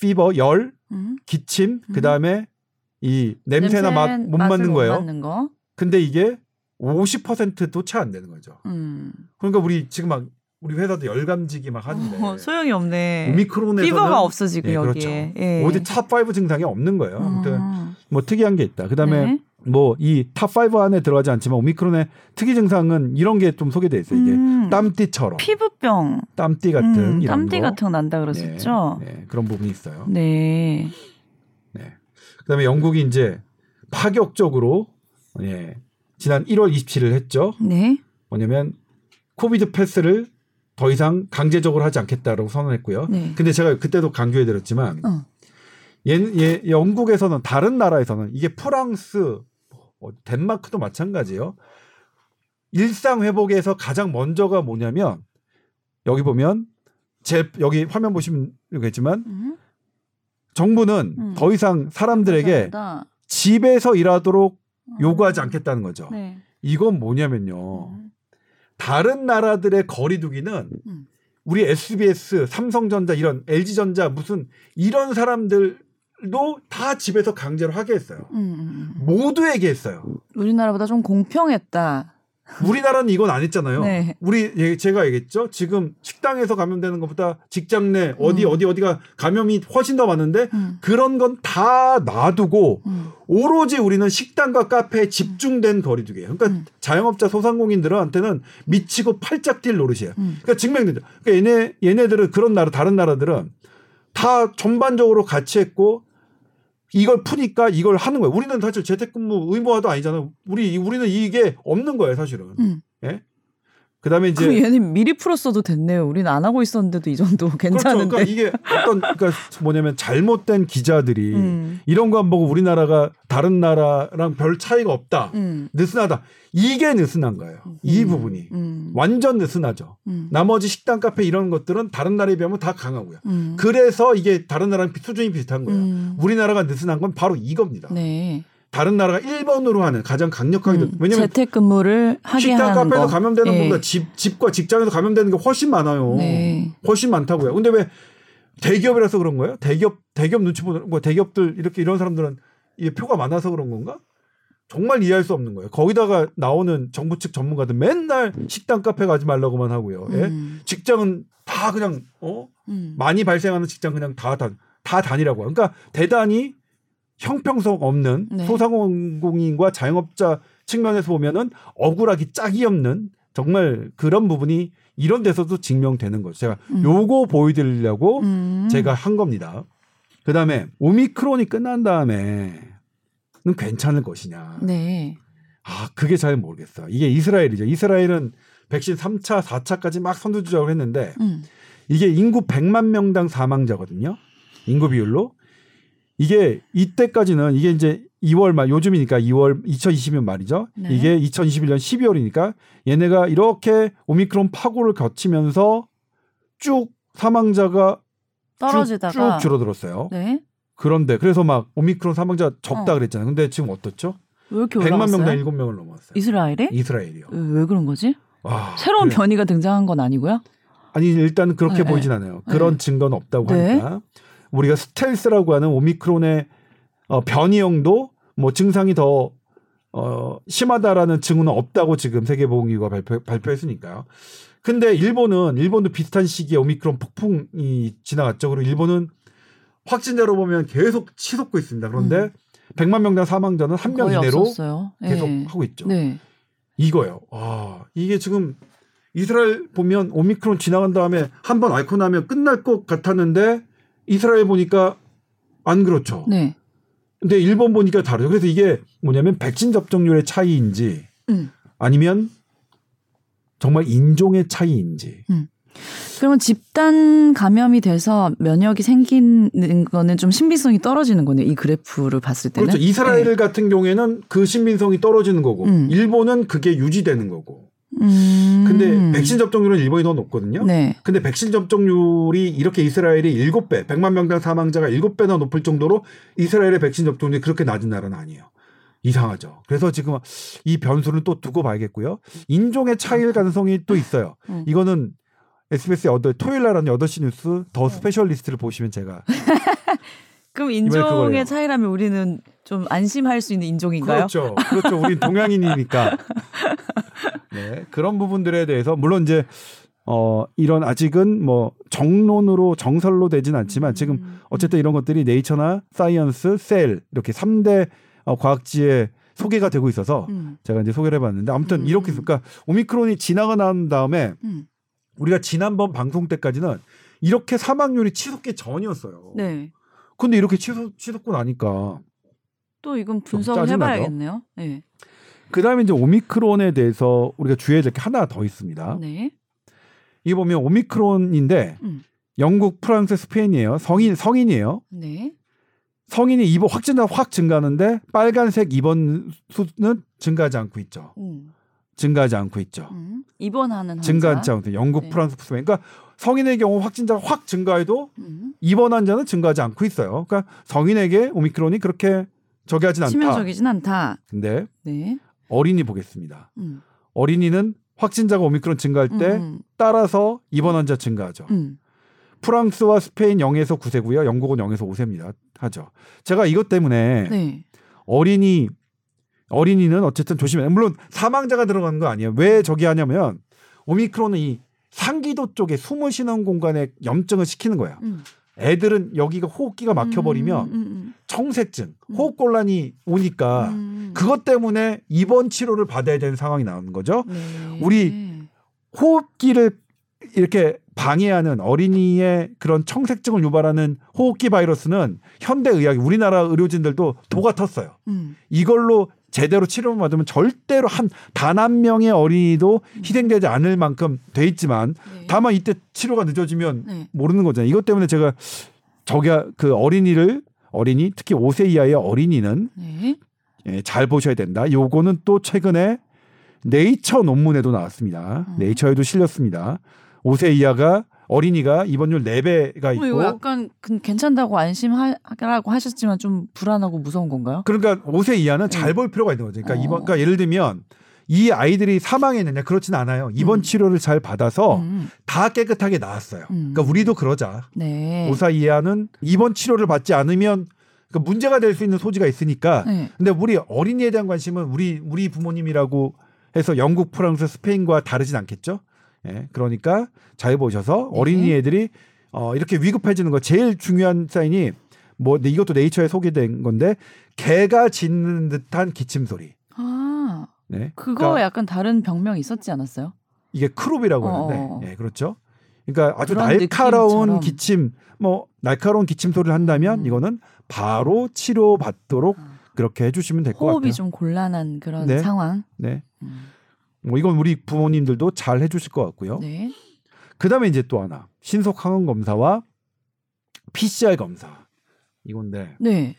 피버, 열, 음. 기침, 음. 그다음에 이 냄새나 맛 못 맡는 거예요. 맡는 거. 근데 이게 오십 퍼센트도 채 안 되는 거죠. 음. 그러니까 우리 지금 막 우리 회사도 열감지기 막 하는데 어, 소용이 없네. 오미크론에서는 피버가 없어지고 예, 여기에. 그렇죠. 어디 예. 탑 파이브 증상이 없는 거예요. 아무튼 음. 뭐 특이한 게 있다. 그다음에 네. 뭐 이 탑 파이브 안에 들어가지 않지만 오미크론의 특이 증상은 이런 게 좀 소개돼 있어요. 이게 음. 땀띠처럼 피부병, 땀띠 같은 음, 이런 땀띠 거. 같은 거 난다 그랬었죠. 네, 네, 그런 부분이 있어요. 네. 네. 그다음에 영국이 이제 파격적으로 예, 지난 일월 이십칠일 했죠. 네. 뭐냐면 코비드 패스를 더 이상 강제적으로 하지 않겠다라고 선언했고요. 네. 근데 제가 그때도 강조해드렸지만 어. 예, 예, 영국에서는 다른 나라에서는 이게 프랑스, 덴마크도 마찬가지예요. 일상 회복에서 가장 먼저가 뭐냐면 여기 보면 제 여기 화면 보시면 되겠지만 음. 정부는 음. 더 이상 사람들에게 감사합니다. 집에서 일하도록 요구하지 않겠다는 거죠. 네. 이건 뭐냐면요. 음. 다른 나라들의 거리두기는 음. 우리 에스비에스, 삼성전자 이런 엘지전자 무슨 이런 사람들도 다 집에서 강제로 하게 했어요. 음. 모두에게 했어요. 우리나라보다 좀 공평했다. 우리나라는 이건 안 했잖아요. 네. 우리 제가 얘기했죠. 지금 식당에서 감염되는 것보다 직장 내 어디 음. 어디 어디가 감염이 훨씬 더 많은데 음. 그런 건 다 놔두고 음. 오로지 우리는 식당과 카페에 집중된 음. 거리두기예요. 그러니까 음. 자영업자 소상공인들한테는 미치고 팔짝 뛸 노릇이에요. 음. 그러니까 증명되죠. 그러니까 얘네 얘네들은 그런 나라 다른 나라들은 다 전반적으로 같이 했고. 이걸 푸니까 이걸 하는 거예요. 우리는 사실 재택근무 의무화도 아니잖아요. 우리 우리는 이게 없는 거예요, 사실은. 음. 예? 그다음에 이제 그럼 얘는 미리 풀었어도 됐네요. 우리는 안 하고 있었는데도 이 정도 괜찮은데. 그렇죠. 그러니까 이게 어떤 그러니까 뭐냐면 잘못된 기자들이 음. 이런 거 안 보고 우리나라가 다른 나라랑 별 차이가 없다. 음. 느슨하다. 이게 느슨한 거예요. 음. 이 부분이 음. 완전 느슨하죠. 음. 나머지 식당, 카페 이런 것들은 다른 나라에 비하면 다 강하고요. 음. 그래서 이게 다른 나라랑 수준이 비슷한 거예요. 음. 우리나라가 느슨한 건 바로 이겁니다. 네. 다른 나라가 일 번으로 하는 가장 강력하게 음, 왜냐면 재택근무를 하게 식당, 하는 거. 식당 카페에서 감염되는 것보다 예. 집, 집과 직장에서 감염되는 게 훨씬 많아요. 네. 훨씬 많다고요. 근데 왜 대기업이라서 그런 거예요? 대기업 대기업 눈치 보는 뭐 대기업들 이렇게 이런 사람들은 이게 표가 많아서 그런 건가? 정말 이해할 수 없는 거예요. 거기다가 나오는 정부 측 전문가들 맨날 식당 카페 가지 말라고만 하고요. 예? 음. 직장은 다 그냥 어? 음. 많이 발생하는 직장 그냥 다 다 다 다니라고. 그러니까 대단히 형평성 없는 네. 소상공인과 자영업자 측면에서 보면은 억울하기 짝이 없는 정말 그런 부분이 이런 데서도 증명되는 거죠. 제가 음. 요거 보여드리려고 음. 제가 한 겁니다. 그다음에 오미크론이 끝난 다음에는 괜찮을 것이냐. 네. 아 그게 잘 모르겠어요. 이게 이스라엘이죠. 이스라엘은 백신 삼 차, 사 차까지 막 선두주자로 했는데 음. 이게 인구 백만 명당 사망자거든요. 인구 비율로. 이게 이때까지는 이게 이제 이월 말 요즘이니까 이월 이천이십년 말이죠. 네. 이게 이천이십일년 십이월이니까 얘네가 이렇게 오미크론 파고를 거치면서 쭉 사망자가 떨어지다가 쭉, 쭉 줄어들었어요. 네. 그런데 그래서 막 오미크론 사망자 적다 어. 그랬잖아요. 근데 지금 어떻죠? 왜 이렇게 백만 올라갔어요? 명당 일곱 명을 넘었어요. 이스라엘이? 이스라엘이요. 왜, 왜 그런 거지? 와, 새로운 그래. 변이가 등장한 건 아니고요? 아니 일단 그렇게 네, 보이진 네. 않아요. 그런 네. 증거는 없다고 네. 하니까 우리가 스텔스라고 하는 오미크론의 어, 변이형도 뭐 증상이 더 어, 심하다라는 증후는 없다고 지금 세계보건기구가 발표, 발표했으니까요. 근데 일본은 일본도 비슷한 시기에 오미크론 폭풍이 지나갔죠. 그리고 일본은 확진자로 보면 계속 치솟고 있습니다. 그런데 음. 백만 명당 사망자는 한 명 이내로 없었어요. 계속 네. 하고 있죠. 네. 이거요. 아, 이게 지금 이스라엘 보면 오미크론 지나간 다음에 한 번 앓고 나면 끝날 것 같았는데 이스라엘 보니까 안 그렇죠. 네. 근데 일본 보니까 다르죠. 그래서 이게 뭐냐면 백신 접종률의 차이인지 음. 아니면 정말 인종의 차이인지. 음. 그러면 집단 감염이 돼서 면역이 생기는 거는 좀 신빙성이 떨어지는 거네요. 이 그래프를 봤을 때는. 그렇죠. 이스라엘 네. 같은 경우에는 그 신빙성이 떨어지는 거고 음. 일본은 그게 유지되는 거고. 음. 근데 백신 접종률은 일본이 더 높거든요. 네. 근데 백신 접종률이 이렇게 이스라엘이 일곱 배, 백만 명당 사망자가 일곱 배나 높을 정도로 이스라엘의 백신 접종률이 그렇게 낮은 나라는 아니에요. 이상하죠. 그래서 지금 이 변수는 또 두고 봐야겠고요. 인종의 차이일 가능성이 또 있어요. 음. 이거는 에스비에스 토요일 날 여덟 시 뉴스 더 스페셜리스트를 보시면 제가. 그럼 인종의 차이라면 우리는 좀 안심할 수 있는 인종인가요? 그렇죠. 그렇죠. 우린 동양인이니까. 네, 그런 부분들에 대해서 물론 이제 어, 이런 아직은 뭐 정론으로 정설로 되진 않지만 지금 어쨌든 이런 것들이 네이처나 사이언스, 셀 이렇게 삼 대 어, 과학지에 소개가 되고 있어서 음. 제가 이제 소개를 해봤는데 아무튼 음. 이렇게 그러니까 오미크론이 지나가 난 다음에 음. 우리가 지난번 방송 때까지는 이렇게 사망률이 치솟기 전이었어요. 네. 근데 이렇게 치솟, 치솟고 나니까 또 이건 분석을 해봐야겠네요. 네. 그다음에 이제 오미크론에 대해서 우리가 주의해야 될 게 하나 더 있습니다. 네. 이거 보면 오미크론인데 음. 영국, 프랑스, 스페인이에요. 성인 성인이에요. 네. 성인이 입원 확진자 확 증가하는데 빨간색 입원 수는 증가하지 않고 있죠. 음. 증가하지 않고 있죠. 음. 입원하는 환자. 증가하지 않고 영국, 네. 프랑스, 스페인. 그러니까 성인의 경우 확진자가 확 증가해도 음. 입원 환자는 증가하지 않고 있어요. 그러니까 성인에게 오미크론이 그렇게 저기 하진 않다. 치명적이진 않다. 근데 네. 어린이 보겠습니다. 음. 어린이는 확진자가 오미크론 증가할 때 음. 따라서 입원 환자 증가하죠. 음. 프랑스와 스페인 영에서 구 세고요. 영국은 영에서 오 세입니다. 하죠. 제가 이것 때문에 네. 어린이 어린이는 어쨌든 조심해요. 물론 사망자가 들어가는 거 아니에요. 왜 저기 하냐면 오미크론은 이 상기도 쪽에 숨을 쉬는 공간에 염증을 시키는 거야. 음. 애들은 여기가 호흡기가 막혀버리면 음, 음, 음. 청색증, 호흡곤란이 오니까 음. 그것 때문에 입원 치료를 받아야 되는 상황이 나오는 거죠. 네. 우리 호흡기를 이렇게 방해하는 어린이의 그런 청색증을 유발하는 호흡기 바이러스는 현대의학이 우리나라 의료진들도 도가 텄어요. 음. 이걸로 제대로 치료만 받으면 절대로 한 단 한 명의 어린이도 희생되지 않을 만큼 돼 있지만 네. 다만 이때 치료가 늦어지면 네. 모르는 거잖아요. 이것 때문에 제가 저기 그 어린이를 어린이 특히 오 세 이하의 어린이는 네. 예, 잘 보셔야 된다. 요거는 또 최근에 네이처 논문에도 나왔습니다. 음. 네이처에도 실렸습니다. 오 세 이하가 어린이가 입원율 네 배가 있고 이거 약간 괜찮다고 안심하라고 하셨지만 좀 불안하고 무서운 건가요? 그러니까 오 세 이하는 네. 잘 볼 필요가 있는 거죠. 그러니까, 어. 입원, 그러니까 예를 들면 이 아이들이 사망했느냐 그렇진 않아요. 입원 음. 치료를 잘 받아서 음. 다 깨끗하게 나았어요. 음. 그러니까 우리도 그러자. 네. 오 세 이하는 입원 치료를 받지 않으면 그러니까 문제가 될 수 있는 소지가 있으니까 네. 근데 우리 어린이에 대한 관심은 우리, 우리 부모님이라고 해서 영국, 프랑스, 스페인과 다르진 않겠죠. 예, 그러니까 잘 보셔서 어린이 애들이 어, 이렇게 위급해지는 거 제일 중요한 사인이 뭐 이것도 네이처에 소개된 건데 개가 짖는 듯한 기침 소리. 아, 네, 그거 그러니까, 약간 다른 병명이 있었지 않았어요? 이게 크롭이라고 하는데, 어. 예, 그렇죠. 그러니까 아주 날카로운 느낌처럼. 기침, 뭐 날카로운 기침 소리를 한다면 음. 이거는 바로 치료 받도록 아. 그렇게 해주시면 될 것 같아요. 호흡이 좀 곤란한 그런 네, 상황. 네. 음. 뭐 이건 우리 부모님들도 잘 해주실 것 같고요. 네. 그다음에 이제 또 하나 신속 항원 검사와 피씨알 검사 이건데. 네.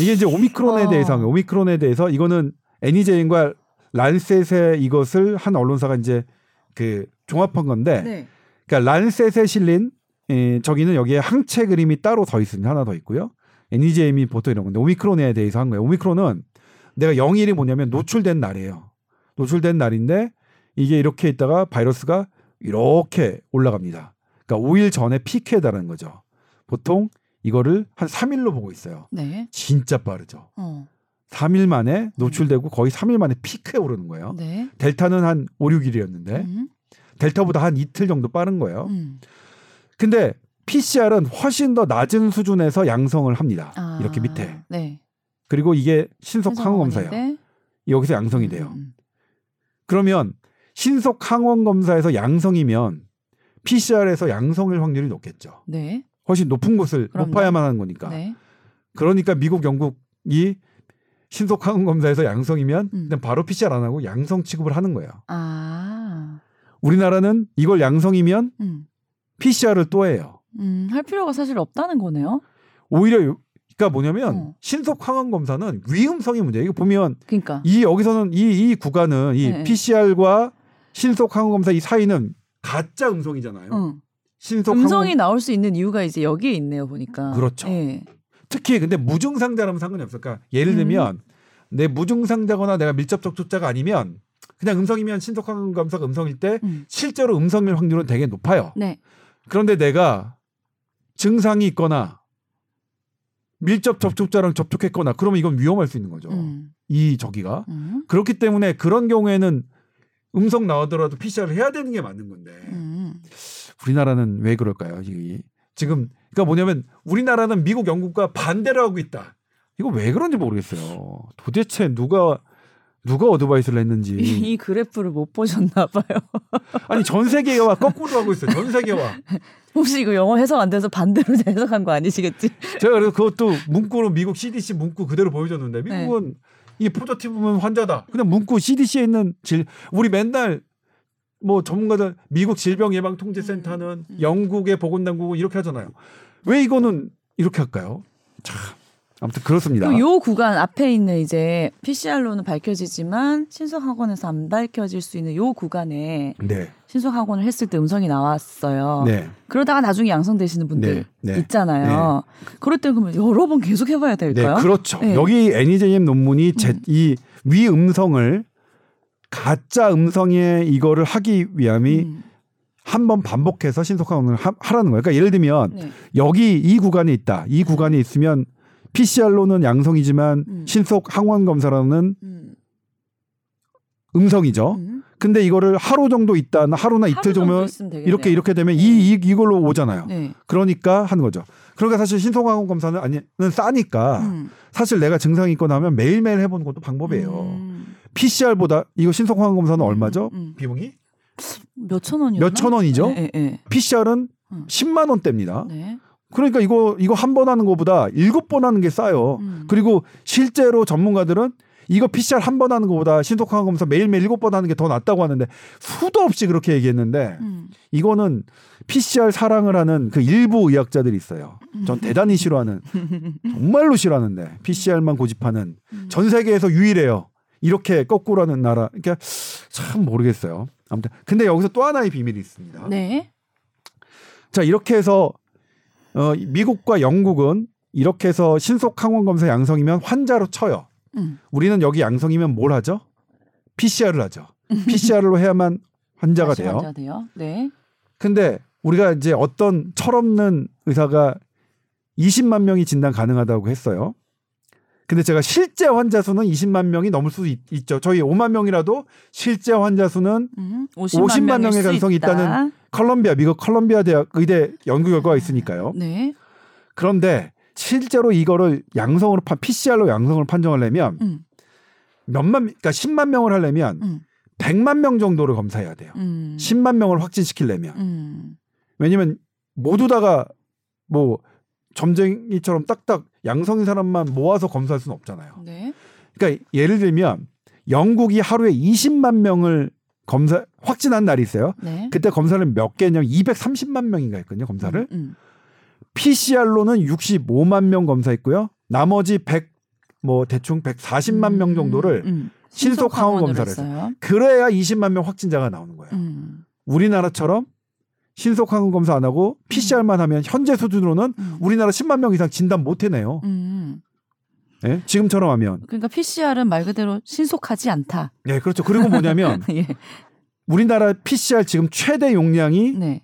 이게 이제 오미크론에 아. 대해서 오미크론에 대해서 이거는 엔이제이엠과 란셋의 이것을 한 언론사가 이제 그 종합한 건데. 네. 그러니까 란셋에 실린 에, 저기는 여기에 항체 그림이 따로 더 있습니다. 하나 더 있고요. 엔이제이엠이 보통 이런 건데 오미크론에 대해서 한 거예요. 오미크론은 내가 영일이 뭐냐면 노출된 날이에요. 노출된 날인데 이게 이렇게 있다가 바이러스가 이렇게 올라갑니다. 그러니까 오 일 전에 피크에 달하는 거죠. 보통 이거를 한 삼 일로 보고 있어요. 네. 진짜 빠르죠. 어. 삼 일 만에 노출되고 거의 삼 일 만에 피크에 오르는 거예요. 네. 델타는 한 오, 육 일이었는데 음. 델타보다 한 이틀 정도 빠른 거예요. 음. 근데 피씨알은 훨씬 더 낮은 수준에서 양성을 합니다. 아, 이렇게 밑에. 네. 그리고 이게 신속 항원검사예요. 여기서 양성이 돼요. 음. 그러면 신속 항원검사에서 양성이면 피씨알에서 양성일 확률이 높겠죠. 네. 훨씬 높은 곳을 그럼요. 높아야만 하는 거니까. 네. 그러니까 미국, 영국이 신속 항원검사에서 양성이면 음. 그냥 바로 피씨알 안 하고 양성 취급을 하는 거예요. 아. 우리나라는 이걸 양성이면 음. 피씨알을 또 해요. 음, 할 필요가 사실 없다는 거네요. 오히려 그러니까 뭐냐면 어. 신속 항원 검사는 위험성이 문제예요. 이거 보면 그러니까. 이 여기서는 이, 이 구간은 이 네. 피씨알과 신속 항원 검사 이 사이는 가짜 음성이잖아요. 응. 신속 음성이 항원... 나올 수 있는 이유가 이제 여기에 있네요. 보니까 그렇죠. 네. 특히 근데 무증상자라면 상관이 없어요. 그러니까 예를 들면 음. 내 무증상자거나 내가 밀접 접촉자가 아니면 그냥 음성이면 신속 항원 검사가 음성일 때 음. 실제로 음성일 확률은 되게 높아요. 네. 그런데 내가 증상이 있거나 밀접 접촉자랑 접촉했거나 그러면 이건 위험할 수 있는 거죠. 음. 이 저기가. 음. 그렇기 때문에 그런 경우에는 음성 나오더라도 피씨알을 해야 되는 게 맞는 건데 음. 우리나라는 왜 그럴까요? 지금 그러니까 뭐냐면 우리나라는 미국, 영국과 반대를 하고 있다. 이거 왜 그런지 모르겠어요. 도대체 누가... 누가 어드바이스를 했는지 이, 이 그래프를 못 보셨나 봐요. 아니 전 세계와 거꾸로 하고 있어요. 전 세계와. 혹시 이거 영어 해석 안 돼서 반대로 해석한 거 아니시겠지? 제가 그래서 그것도 문구로 미국 씨디씨 문구 그대로 보여줬는데 미국은 네. 이게 포지티브면 환자다. 그냥 문구 씨디씨에 있는 질 우리 맨날 뭐 전문가들 미국 질병예방통제센터는 음, 음. 영국의 보건당국은 이렇게 하잖아요. 왜 이거는 이렇게 할까요? 참. 아무튼 그렇습니다. 이 구간 앞에 있는 이제 피씨알로는 밝혀지지만 신속항원에서 안 밝혀질 수 있는 이 구간에 네. 신속항원을 했을 때 음성이 나왔어요. 네. 그러다가 나중에 양성되시는 분들 네. 네. 있잖아요. 네. 그럴 때 그러면 여러 번 계속 해봐야 될까요? 네, 그렇죠. 네. 여기 엔이제이엠 논문이 제, 이 위음성을 가짜 음성에 이거를 하기 위함이 음. 한번 반복해서 신속항원을 하, 하라는 거예요. 그러니까 예를 들면 네. 여기 이 구간에 있다. 이 구간에 있으면 피씨알로는 양성이지만 음. 신속 항원 검사로는 음. 음성이죠. 음. 근데 이거를 하루 정도 있다, 하루나 이틀 정도 이렇게 이렇게 되면 네. 이, 이 이걸로 오잖아요. 네. 그러니까 하는 거죠. 그러니까 사실 신속 항원 검사는 아니는 싸니까 음. 사실 내가 증상이 있거나 하면 매일매일 해보는 것도 방법이에요. 음. 피씨알보다 이거 신속 항원 검사는 얼마죠? 음, 음. 비용이 몇천 원이요? 몇천 원이죠. 네, 네, 네. 피씨알은 음. 십만 원대입니다. 네. 그러니까 이거 이거 한 번 하는 것보다 일곱 번 하는 게 싸요. 음. 그리고 실제로 전문가들은 이거 피씨알 한 번 하는 것보다 신속항원 검사 매일매일 일곱 번 하는 게 더 낫다고 하는데 수도 없이 그렇게 얘기했는데 음. 이거는 피씨알 사랑을 하는 그 일부 의학자들이 있어요. 전 대단히 싫어하는 정말로 싫어하는데 피씨알만 고집하는 전 세계에서 유일해요. 이렇게 거꾸로 하는 나라. 그러니까 참 모르겠어요. 아무튼 근데 여기서 또 하나의 비밀이 있습니다. 네. 자 이렇게 해서 어, 미국과 영국은 이렇게 해서 신속 항원 검사 양성이면 환자로 쳐요. 음. 우리는 여기 양성이면 뭘 하죠? 피씨알을 하죠. 피씨알로 해야만 환자가 돼요. 환자 돼요. 네. 근데 우리가 이제 어떤 철없는 의사가 이십만 명이 진단 가능하다고 했어요. 근데 제가 실제 환자 수는 이십만 명이 넘을 수도 있, 있죠. 저희 오만 명이라도 실제 환자 수는 음, 오십만 명의 가능성이 있다. 있다는 컬럼비아 미국 컬럼비아 대학 의대 연구 결과가 있으니까요. 네. 그런데 실제로 이거를 양성으로 판 피씨알로 양성을 판정하려면 음. 몇만 그러니까 십만 명을 하려면 음. 백만 명 정도를 검사해야 돼요. 음. 십만 명을 확진시키려면 음. 왜냐면 모두 다가 뭐 점쟁이처럼 딱딱 양성인 사람만 모아서 검사할 수는 없잖아요. 네. 그러니까 예를 들면 영국이 하루에 이십만 명을 검사 확진한 날이 있어요. 네. 그때 검사를 몇 개냐면 이백삼십만 명인가 했거든요. 검사를. 음, 음. 피씨알로는 육십오만 명 검사했고요. 나머지 백 뭐 대충 백사십만 명 정도를 음, 음. 신속 항원 검사를 했어요. 그래야 이십만 명 확진자가 나오는 거예요. 음. 우리나라처럼 신속 항원 검사 안 하고 피씨알만 하면 현재 수준으로는 음. 우리나라 십만 명 이상 진단 못 해내요. 음. 네? 지금처럼 하면. 그러니까 피씨알은 말 그대로 신속하지 않다. 네, 그렇죠. 그리고 뭐냐면 예. 우리나라 피씨알 지금 최대 용량이 네.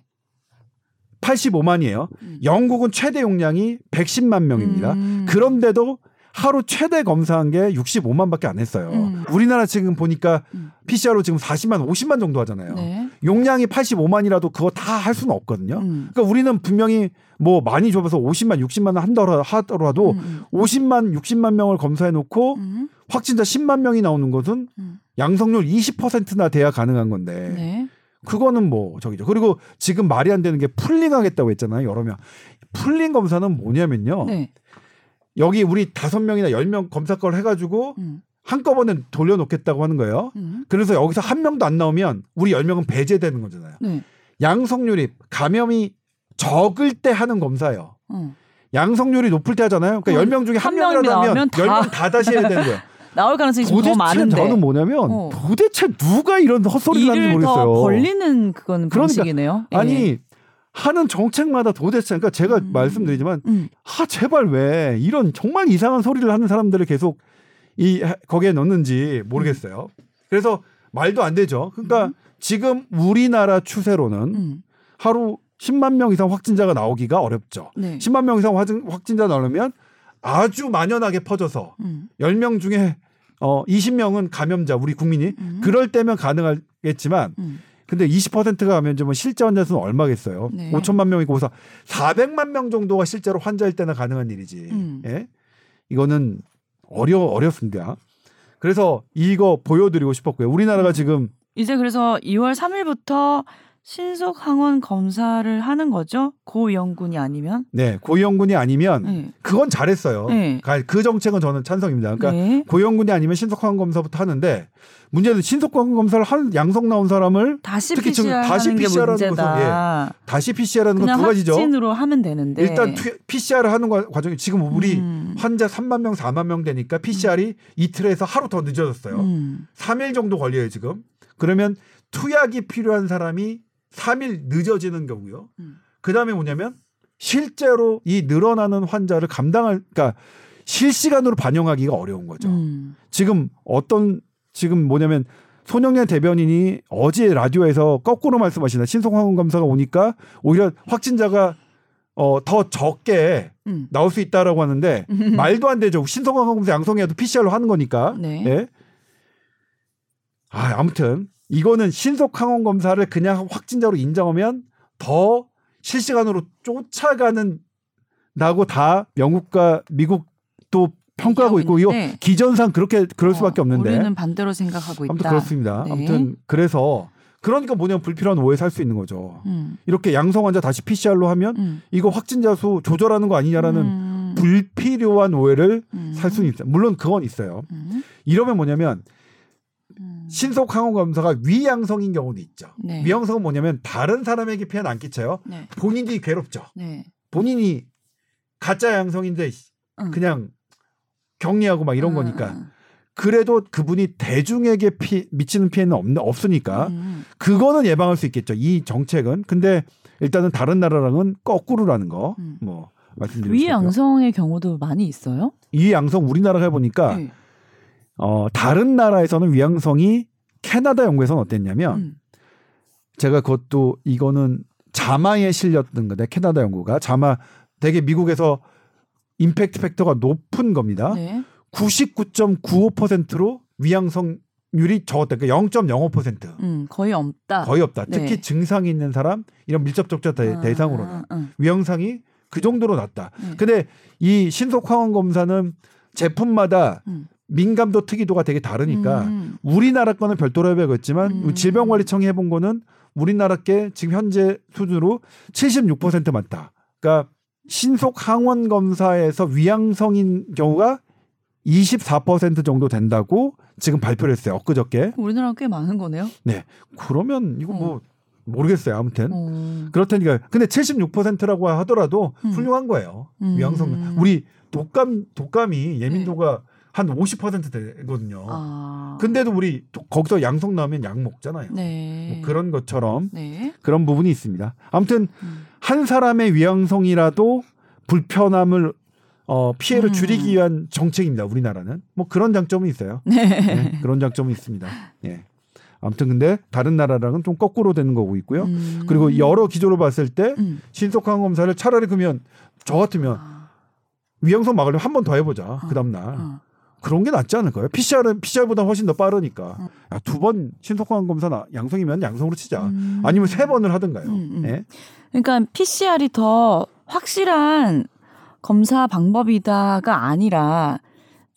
팔십오만이에요. 음. 영국은 최대 용량이 백십만 명입니다. 음. 그런데도 하루 최대 검사한 게 육십오만밖에 안 했어요. 음. 우리나라 지금 보니까 음. 피씨알로 지금 사십만, 오십만 정도 하잖아요. 네. 용량이 팔십오만이라도 그거 다 할 수는 없거든요. 음. 그러니까 우리는 분명히 뭐 많이 좁아서 오십만, 육십만 한다더라도 음. 오십만, 육십만 명을 검사해놓고 음. 확진자 십만 명이 나오는 것은 음. 양성률 이십 퍼센트나 돼야 가능한 건데 네. 그거는 뭐 저기죠. 그리고 지금 말이 안 되는 게 풀링하겠다고 했잖아요. 여러 명. 풀링 검사는 뭐냐면요. 네. 여기 우리 다섯 명이나 열 명 검사 걸 해가지고 음. 한꺼번에 돌려놓겠다고 하는 거예요. 음. 그래서 여기서 한 명도 안 나오면 우리 열 명은 배제되는 거잖아요. 네. 양성률이 감염이 적을 때 하는 검사예요. 음. 양성률이 높을 때 하잖아요. 그러니까 열 명 중에 한 명이라도 하면 열 명 다 다시 해야 되는 거예요. 나올 가능성이 더 많은데. 저는 뭐냐면 어. 도대체 누가 이런 헛소리를 하는지 모르겠어요. 일을 더 벌리는 그건 방식이네요. 그러니까, 예. 아니. 하는 정책마다 도대체 그러니까 제가 음. 말씀드리지만 음. 아 제발 왜 이런 정말 이상한 소리를 하는 사람들을 계속 이 거기에 넣는지 모르겠어요. 음. 그래서 말도 안 되죠. 그러니까 음. 지금 우리나라 추세로는 음. 하루 십만 명 이상 확진자가 나오기가 어렵죠. 네. 십만 명 이상 확진자 나오려면 아주 만연하게 퍼져서 음. 열 명 중에 어, 이십 명은 감염자 우리 국민이 음. 그럴 때면 가능하겠지만 음. 근데 이십 퍼센트가 가면 좀 실제 환자 수는 얼마겠어요? 네. 오천만 명이고 사백만 명 정도가 실제로 환자일 때나 가능한 일이지. 음. 예? 이거는 어려 어렵습니다. 그래서 이거 보여드리고 싶었고요. 우리나라가 음. 지금 이제 그래서 이월 삼일부터 신속 항원 검사를 하는 거죠. 고위험군이 아니면? 네, 고위험군이 아니면 네. 그건 잘했어요. 네. 그 정책은 저는 찬성입니다. 그러니까 네. 고위험군이 아니면 신속 항원 검사부터 하는데 문제는 신속 항원 검사를 한 양성 나온 사람을 다시 특히 피씨아르 다시 피씨아르 하는 것은 예, 다시 피씨아르 하는 건 두 가지죠. 확진으로 하면 되는데 일단 피씨아르 하는 과정이 지금 우리 음. 환자 삼만 명, 사만 명 되니까 피씨아르이 음. 이틀에서 하루 더 늦어졌어요. 음. 삼 일 정도 걸려요 지금. 그러면 투약이 필요한 사람이 삼 일 늦어지는 경우요. 음. 그 다음에 뭐냐면 실제로 이 늘어나는 환자를 감당할, 그러니까 실시간으로 반영하기가 어려운 거죠. 음. 지금 어떤 지금 뭐냐면 손영래 대변인이 어제 라디오에서 거꾸로 말씀하시나 신속 항원 검사가 오니까 오히려 확진자가 어, 더 적게 음. 나올 수 있다라고 하는데 말도 안 되죠. 신속 항원 검사 양성해도 피씨아르로 하는 거니까. 네. 예. 아, 아무튼. 이거는 신속 항원 검사를 그냥 확진자로 인정하면 더 실시간으로 쫓아가는 나고 다 영국과 미국도 평가하고 있고 이거 기전상 그렇게 그럴 어, 수밖에 없는데 우리는 반대로 생각하고 있다. 아무튼 그렇습니다. 네. 아무튼 그래서 그러니까 뭐냐면 불필요한 오해 살 수 있는 거죠. 음. 이렇게 양성 환자 다시 피씨아르로 하면 음. 이거 확진자 수 조절하는 거 아니냐라는 음. 불필요한 오해를 음. 살 수는 있어요. 물론 그건 있어요. 음. 이러면 뭐냐면 신속 항원 검사가 위양성인 경우도 있죠. 네. 위양성은 뭐냐면 다른 사람에게 피해는 안 끼쳐요. 네. 본인이 괴롭죠. 네. 본인이 가짜 양성인데 응. 그냥 격리하고 막 이런 응, 거니까 응. 그래도 그분이 대중에게 피, 미치는 피해는 없, 없으니까 응. 그거는 예방할 수 있겠죠. 이 정책은. 근데 일단은 다른 나라랑은 거꾸로라는 거. 응. 뭐 말씀드리고 싶고요. 위양성의 경우도 많이 있어요? 위양성 우리나라가 해보니까 네. 어, 다른 나라에서는 위양성이 캐나다 연구에서는 어땠냐면 음. 제가 그것도 이거는 자마에 실렸던 건데 캐나다 연구가 자마 되게 미국에서 임팩트 팩터가 높은 겁니다. 네. 구십구 점 구오 퍼센트로 위양성률이 적었다. 그러니까 영 점 영오 퍼센트. 음, 거의 없다. 거의 없다. 네. 특히 증상이 있는 사람 이런 밀접 접촉자 아, 대상으로는 음. 위양성이 그 정도로 낮다. 네. 근데 이 신속 항원 검사는 제품마다 음. 민감도 특이도가 되게 다르니까 음. 우리나라 거는 별도로 해보겠지만 음. 질병관리청이 해본 거는 우리나라 게 지금 현재 수준으로 칠십육 퍼센트 맞다. 그러니까 신속 항원 검사에서 위양성인 경우가 이십사 퍼센트 정도 된다고 지금 발표를 했어요. 엊그저께. 우리나라 꽤 많은 거네요. 네. 그러면 이거 뭐 어. 모르겠어요. 아무튼 음. 그렇다니까. 근데 칠십육 퍼센트라고 하더라도 음. 훌륭한 거예요. 음. 위양성 우리 독감 독감이 예민도가 네. 한 오십 퍼센트 되거든요. 아. 근데도 우리 거기서 양성 나오면 약 먹잖아요. 네. 뭐 그런 것처럼 네. 그런 부분이 있습니다. 아무튼 음. 한 사람의 위양성이라도 불편함을 어, 피해를 음. 줄이기 위한 정책입니다. 우리나라는 뭐 그런 장점은 있어요. 네. 네, 그런 장점은 있습니다. 네. 아무튼 근데 다른 나라랑은 좀 거꾸로 되는 거고 있고요. 음. 그리고 여러 기조로 봤을 때 음. 신속항 검사를 차라리 그러면 저 같으면 아. 위양성 막으려면 한 번 더 해보자. 아. 그 다음 날. 아. 그런 게 낫지 않을까요? 피씨알은 피씨알보다 훨씬 더 빠르니까. 음. 야, 두 번 신속항 검사 양성이면 양성으로 치자. 음. 아니면 세 번을 하든가요. 음, 음. 네. 그러니까 피씨알이 더 확실한 검사 방법이다가 아니라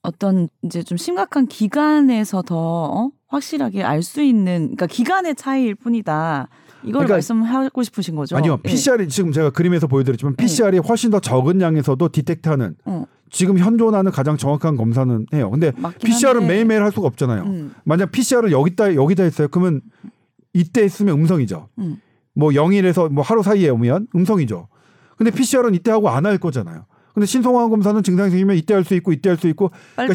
어떤 이제 좀 심각한 기간에서 더 어? 확실하게 알 수 있는 그러니까 기간의 차이일 뿐이다. 이걸 그러니까, 말씀하고 싶으신 거죠? 아니요. 피씨알이 예. 지금 제가 그림에서 보여드렸지만 피씨알이 예. 훨씬 더 적은 양에서도 디텍트하는 어. 지금 현존하는 가장 정확한 검사는 해요. 근데 피씨알은 한데. 매일매일 할 수가 없잖아요. 음. 만약 피씨알을 여기다 여기다 했어요. 그러면 이때 했으면 음성이죠. 음. 뭐 영일에서 뭐 하루 사이에 오면 음성이죠. 근데 피씨알은 이때 하고 안 할 거잖아요. 근데 신속항 검사는 증상이 생기면 이때 할 수 있고 이때 할 수 있고 그러니까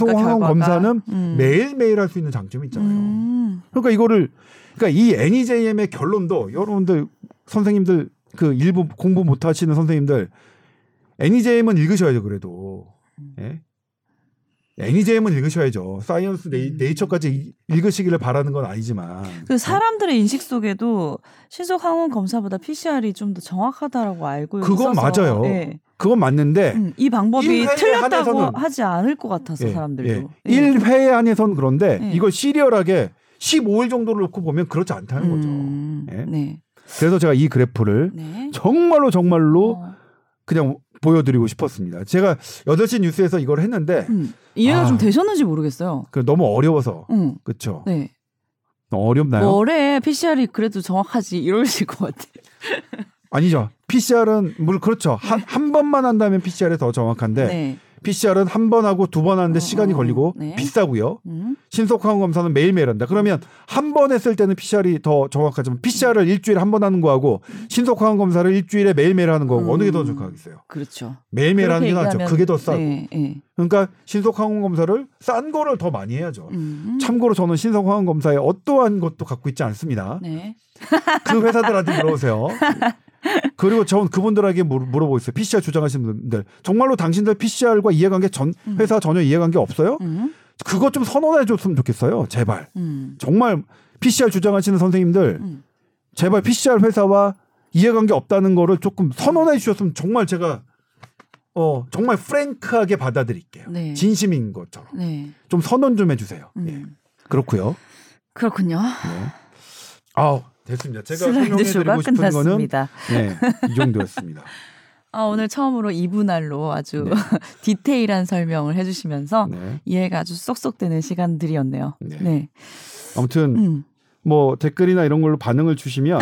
신속항 검사는 음. 매일매일 할 수 있는 장점이 있잖아요. 음. 그러니까 이거를 그러니까 이 엔이제이엠의 결론도 여러분들 선생님들 그 일부 공부 못 하시는 선생님들 엔이제이엠은 읽으셔야죠. 그래도 예? 엔이제이엠은 읽으셔야죠. 사이언스 네이, 네이처까지 읽으시기를 바라는 건 아니지만 그 사람들의 인식 속에도 신속항원 검사보다 피씨알이 좀 더 정확하다라고 알고 그건 있어서 그건 맞아요. 예. 그건 맞는데 음, 이 방법이 틀렸다고 한해서는, 하지 않을 것 같아서 예, 사람들도 예. 예. 일 회 안에서는 그런데 예. 이걸 시리얼하게 십오 일 정도를 놓고 보면 그렇지 않다는 음, 거죠. 예? 네. 그래서 제가 이 그래프를 네. 정말로 정말로 어. 그냥 보여드리고 싶었습니다. 제가 여덟 시 뉴스에서 이걸 했는데 음, 이해가 아, 좀 되셨는지 모르겠어요. 너무 어려워서 음, 그렇죠. 네. 어렵나요? 뭐래 피씨알이 그래도 정확하지 이러실 것 같아요. 아니죠. 피씨알은 물론 그렇죠. 한, 한 번만 한다면 피씨알이 더 정확한데 네. 피씨알은 한 번 하고 두 번 하는데 어, 시간이 걸리고 네. 비싸고요. 음. 신속항원 검사는 매일매일 한다. 그러면 한 번 했을 때는 피씨알이 더 정확하지만 피씨알을 음. 일주일에 한 번 하는 거하고 신속항원 검사를 일주일에 매일매일 하는 거하고 음. 어느 게 더 정확하겠어요? 그렇죠. 매일매일 하는 게 낫죠. 그게 더 싸고. 네, 네. 그러니까 신속항원 검사를 싼 거를 더 많이 해야죠. 음. 참고로 저는 신속항원 검사에 어떠한 것도 갖고 있지 않습니다. 네. 그 회사들한테 물어보세요. 그리고 전 그분들에게 물어보고 있어요. 피씨알 주장하시는 분들 정말로 당신들 피씨알과 이해관계 전 회사 전혀 이해관계 없어요? 음. 그거 좀 선언해 줬으면 좋겠어요. 제발 음. 정말 피씨알 주장하시는 선생님들 음. 제발 피씨알 회사와 이해관계 없다는 거를 조금 선언해 주셨으면 정말 제가 어 정말 프랭크하게 받아들일게요. 네. 진심인 것처럼 네. 좀 선언 좀 해주세요. 음. 예. 그렇고요. 그렇군요. 네. 아우 됐습니다. 제가 설명해드리고 싶은 끝났습니다. 거는 네, 이 정도였습니다. 아, 오늘 처음으로 이분할로 아주 네. 디테일한 설명을 해주시면서 네. 이해가 아주 쏙쏙 되는 시간들이었네요. 네. 네. 아무튼 음. 뭐 댓글이나 이런 걸로 반응을 주시면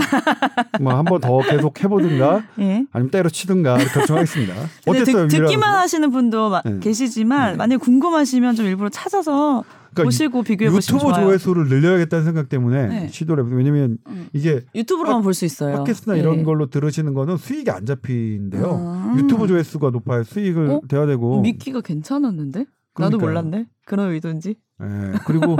뭐 한 번 더 계속 해보든가 예? 아니면 때려치든가 결정하겠습니다. 어땠어요? 듣, 듣기만 하시는 분도 마, 네. 계시지만 네. 만약에 궁금하시면 좀 일부러 찾아서 그러니까 보시고 비교해 보시면 좋아요. 유튜브 조회수를 늘려야겠다는 생각 때문에 네. 시도를 해보세요. 왜냐하면 음. 이게 유튜브로만 볼 수 있어요. 팟캐스트나 네. 이런 걸로 들으시는 거는 수익이 안 잡히는데요. 아~ 유튜브 조회수가 높아야 수익을 어? 돼야 되고 미끼가 괜찮았는데? 나도 그러니까요. 몰랐네. 그런 의도인지. 네. 그리고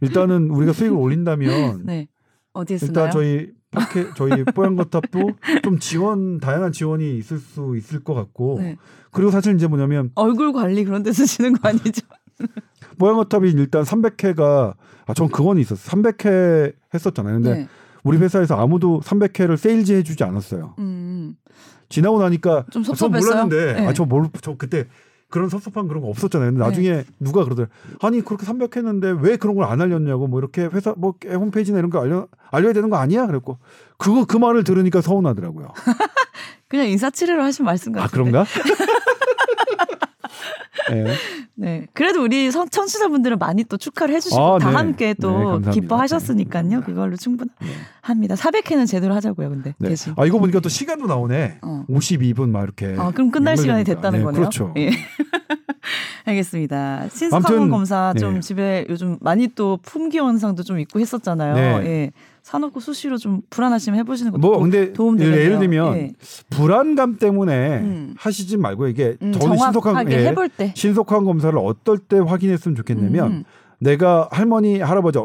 일단은 우리가 수익을 올린다면 네. 어디에 쓰나요? 일단 저희 팟캐, 저희 뽀얀거탑도 좀 지원 다양한 지원이 있을 수 있을 것 같고 네. 그리고 사실 이제 뭐냐면 얼굴 관리 그런 데 쓰시는 거 아니죠? 뽀얀거탑이 일단 삼백 회가 아, 전 그건 있었어요. 삼백 회 했었잖아요. 근데 네. 우리 회사에서 아무도 삼백 회를 세일즈 해주지 않았어요. 음. 지나고 나니까 좀 섭섭했어요. 아, 전 몰랐는데 네. 아, 저, 뭘, 저 그때 그런 섭섭한 그런 거 없었잖아요. 근데 나중에 네. 누가 그러더라. 아니 그렇게 삼백 회인데 왜 그런 걸 안 알렸냐고 뭐 이렇게 회사 뭐 홈페이지나 이런 거 알려 알려야 되는 거 아니야? 그랬고 그거 그 말을 들으니까 서운하더라고요. 그냥 인사치레로 하신 말씀 같은데. 아 그런가? 네. 네. 그래도 우리 청취자분들은 많이 또 축하를 해주시고 아, 다 네. 함께 또 네, 기뻐하셨으니까요. 네. 그걸로 충분합니다. 사백 회는 제대로 하자고요. 근데 네. 대신. 아 이거 보니까 또 시간도 나오네. 어. 오십이 분 막 이렇게. 아 그럼 끝날 시간이 되니까. 됐다는 네, 거네요. 그렇죠. 예. 알겠습니다. 신속항원 검사 좀 네. 집에 요즘 많이 또 품귀 현상도 좀 있고 했었잖아요. 네. 예. 사놓고 수시로 좀 불안하시면 해보시는 것도 뭐, 근데 도움 되겠네요. 예를 들면 예. 불안감 때문에 음. 하시지 말고 이게 음, 저는 신속한, 예, 해볼 때. 신속한 검사를 어떨 때 확인했으면 좋겠냐면 음. 내가 할머니, 할아버지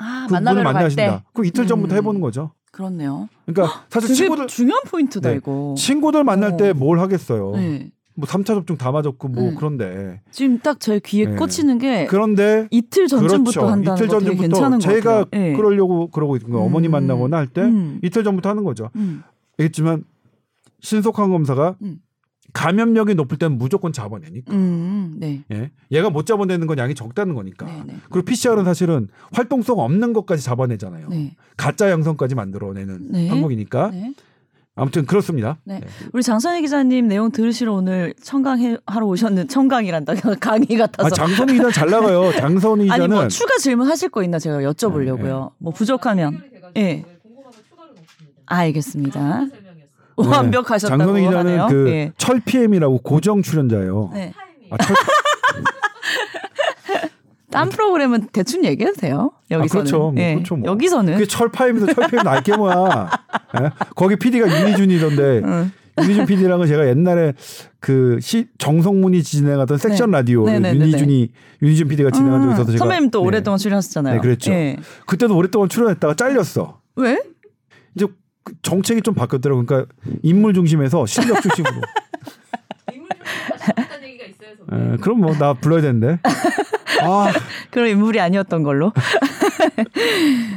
아, 그분을 만나신다. 그 이틀 전부터 음. 해보는 거죠. 그렇네요. 그러니까 허, 사실 친구들 중요한 포인트다 네. 이거. 친구들 만날 때 뭘 하겠어요. 네. 뭐 삼 차 접종 다 맞았고 뭐 네. 그런데 지금 딱 제 귀에 네. 꽂히는 게 그런데 이틀 전쯤부터 그렇죠. 한다는 이틀 거 전쯤부터 되게 괜찮은 것 같아요. 제가 네. 그러려고 그러고 있는 거 음. 어머니 만나거나 할 때 음. 이틀 전부터 하는 거죠. 음. 알겠지만 신속한 검사가 음. 감염력이 높을 때는 무조건 잡아내니까. 음, 네. 예, 얘가 못 잡아내는 건 양이 적다는 거니까. 네, 네. 그리고 피씨알은 사실은 활동성 없는 것까지 잡아내잖아요. 네. 가짜 양성까지 만들어내는 네. 항목이니까. 네. 아무튼 그렇습니다. 네. 네. 우리 장선희 기자님 내용 들으시러 오늘 청강하러 오셨는 청강이란다. 강의 같아서. 아, 장선희 기자는 잘 나가요. 장선희 기자는. 아니 뭐 추가 질문 하실 거 있나 제가 여쭤보려고요. 네, 네. 뭐 부족하면. 예. 알겠습니다. 네. 완벽하셨다고 장선희 기자는 하네요. 그 네. 철피엠이라고 고정 출연자예요. 네. 아, 철... 딴 프로그램은 대충 얘기해도 돼요. 여기서는. 아, 그렇죠. 네. 그렇죠 뭐. 여기서는. 그게 철파임에서 철피엠 알게 뭐야. 네? 거기 피디가 유니준이던데 응. 유니준 피디랑은 제가 옛날에 그 시, 정성문이 진행하던 섹션 네. 라디오 유니준이 유니준 피디가 진행한 적이 있어서 제가 선배님 또 오랫동안 네. 출연하셨잖아요. 네, 그랬죠. 네. 그때도 오랫동안 출연했다가 잘렸어. 왜? 이제 정책이 좀 바뀌었더라고요. 그러니까 인물 중심에서 실력 중심으로. 인물 중심으로 바뀌었다는 얘기가 있어요. 에, 그럼 뭐 나 불러야 되는데. 아. 그런 인물이 아니었던 걸로.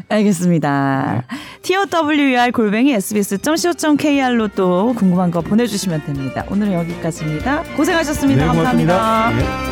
알겠습니다. 네. 티 오 더블유 알 골뱅이 에스비에스 닷 씨오 닷 케이알로 또 궁금한 거 보내주시면 됩니다. 오늘은 여기까지입니다. 고생하셨습니다. 네, 감사합니다.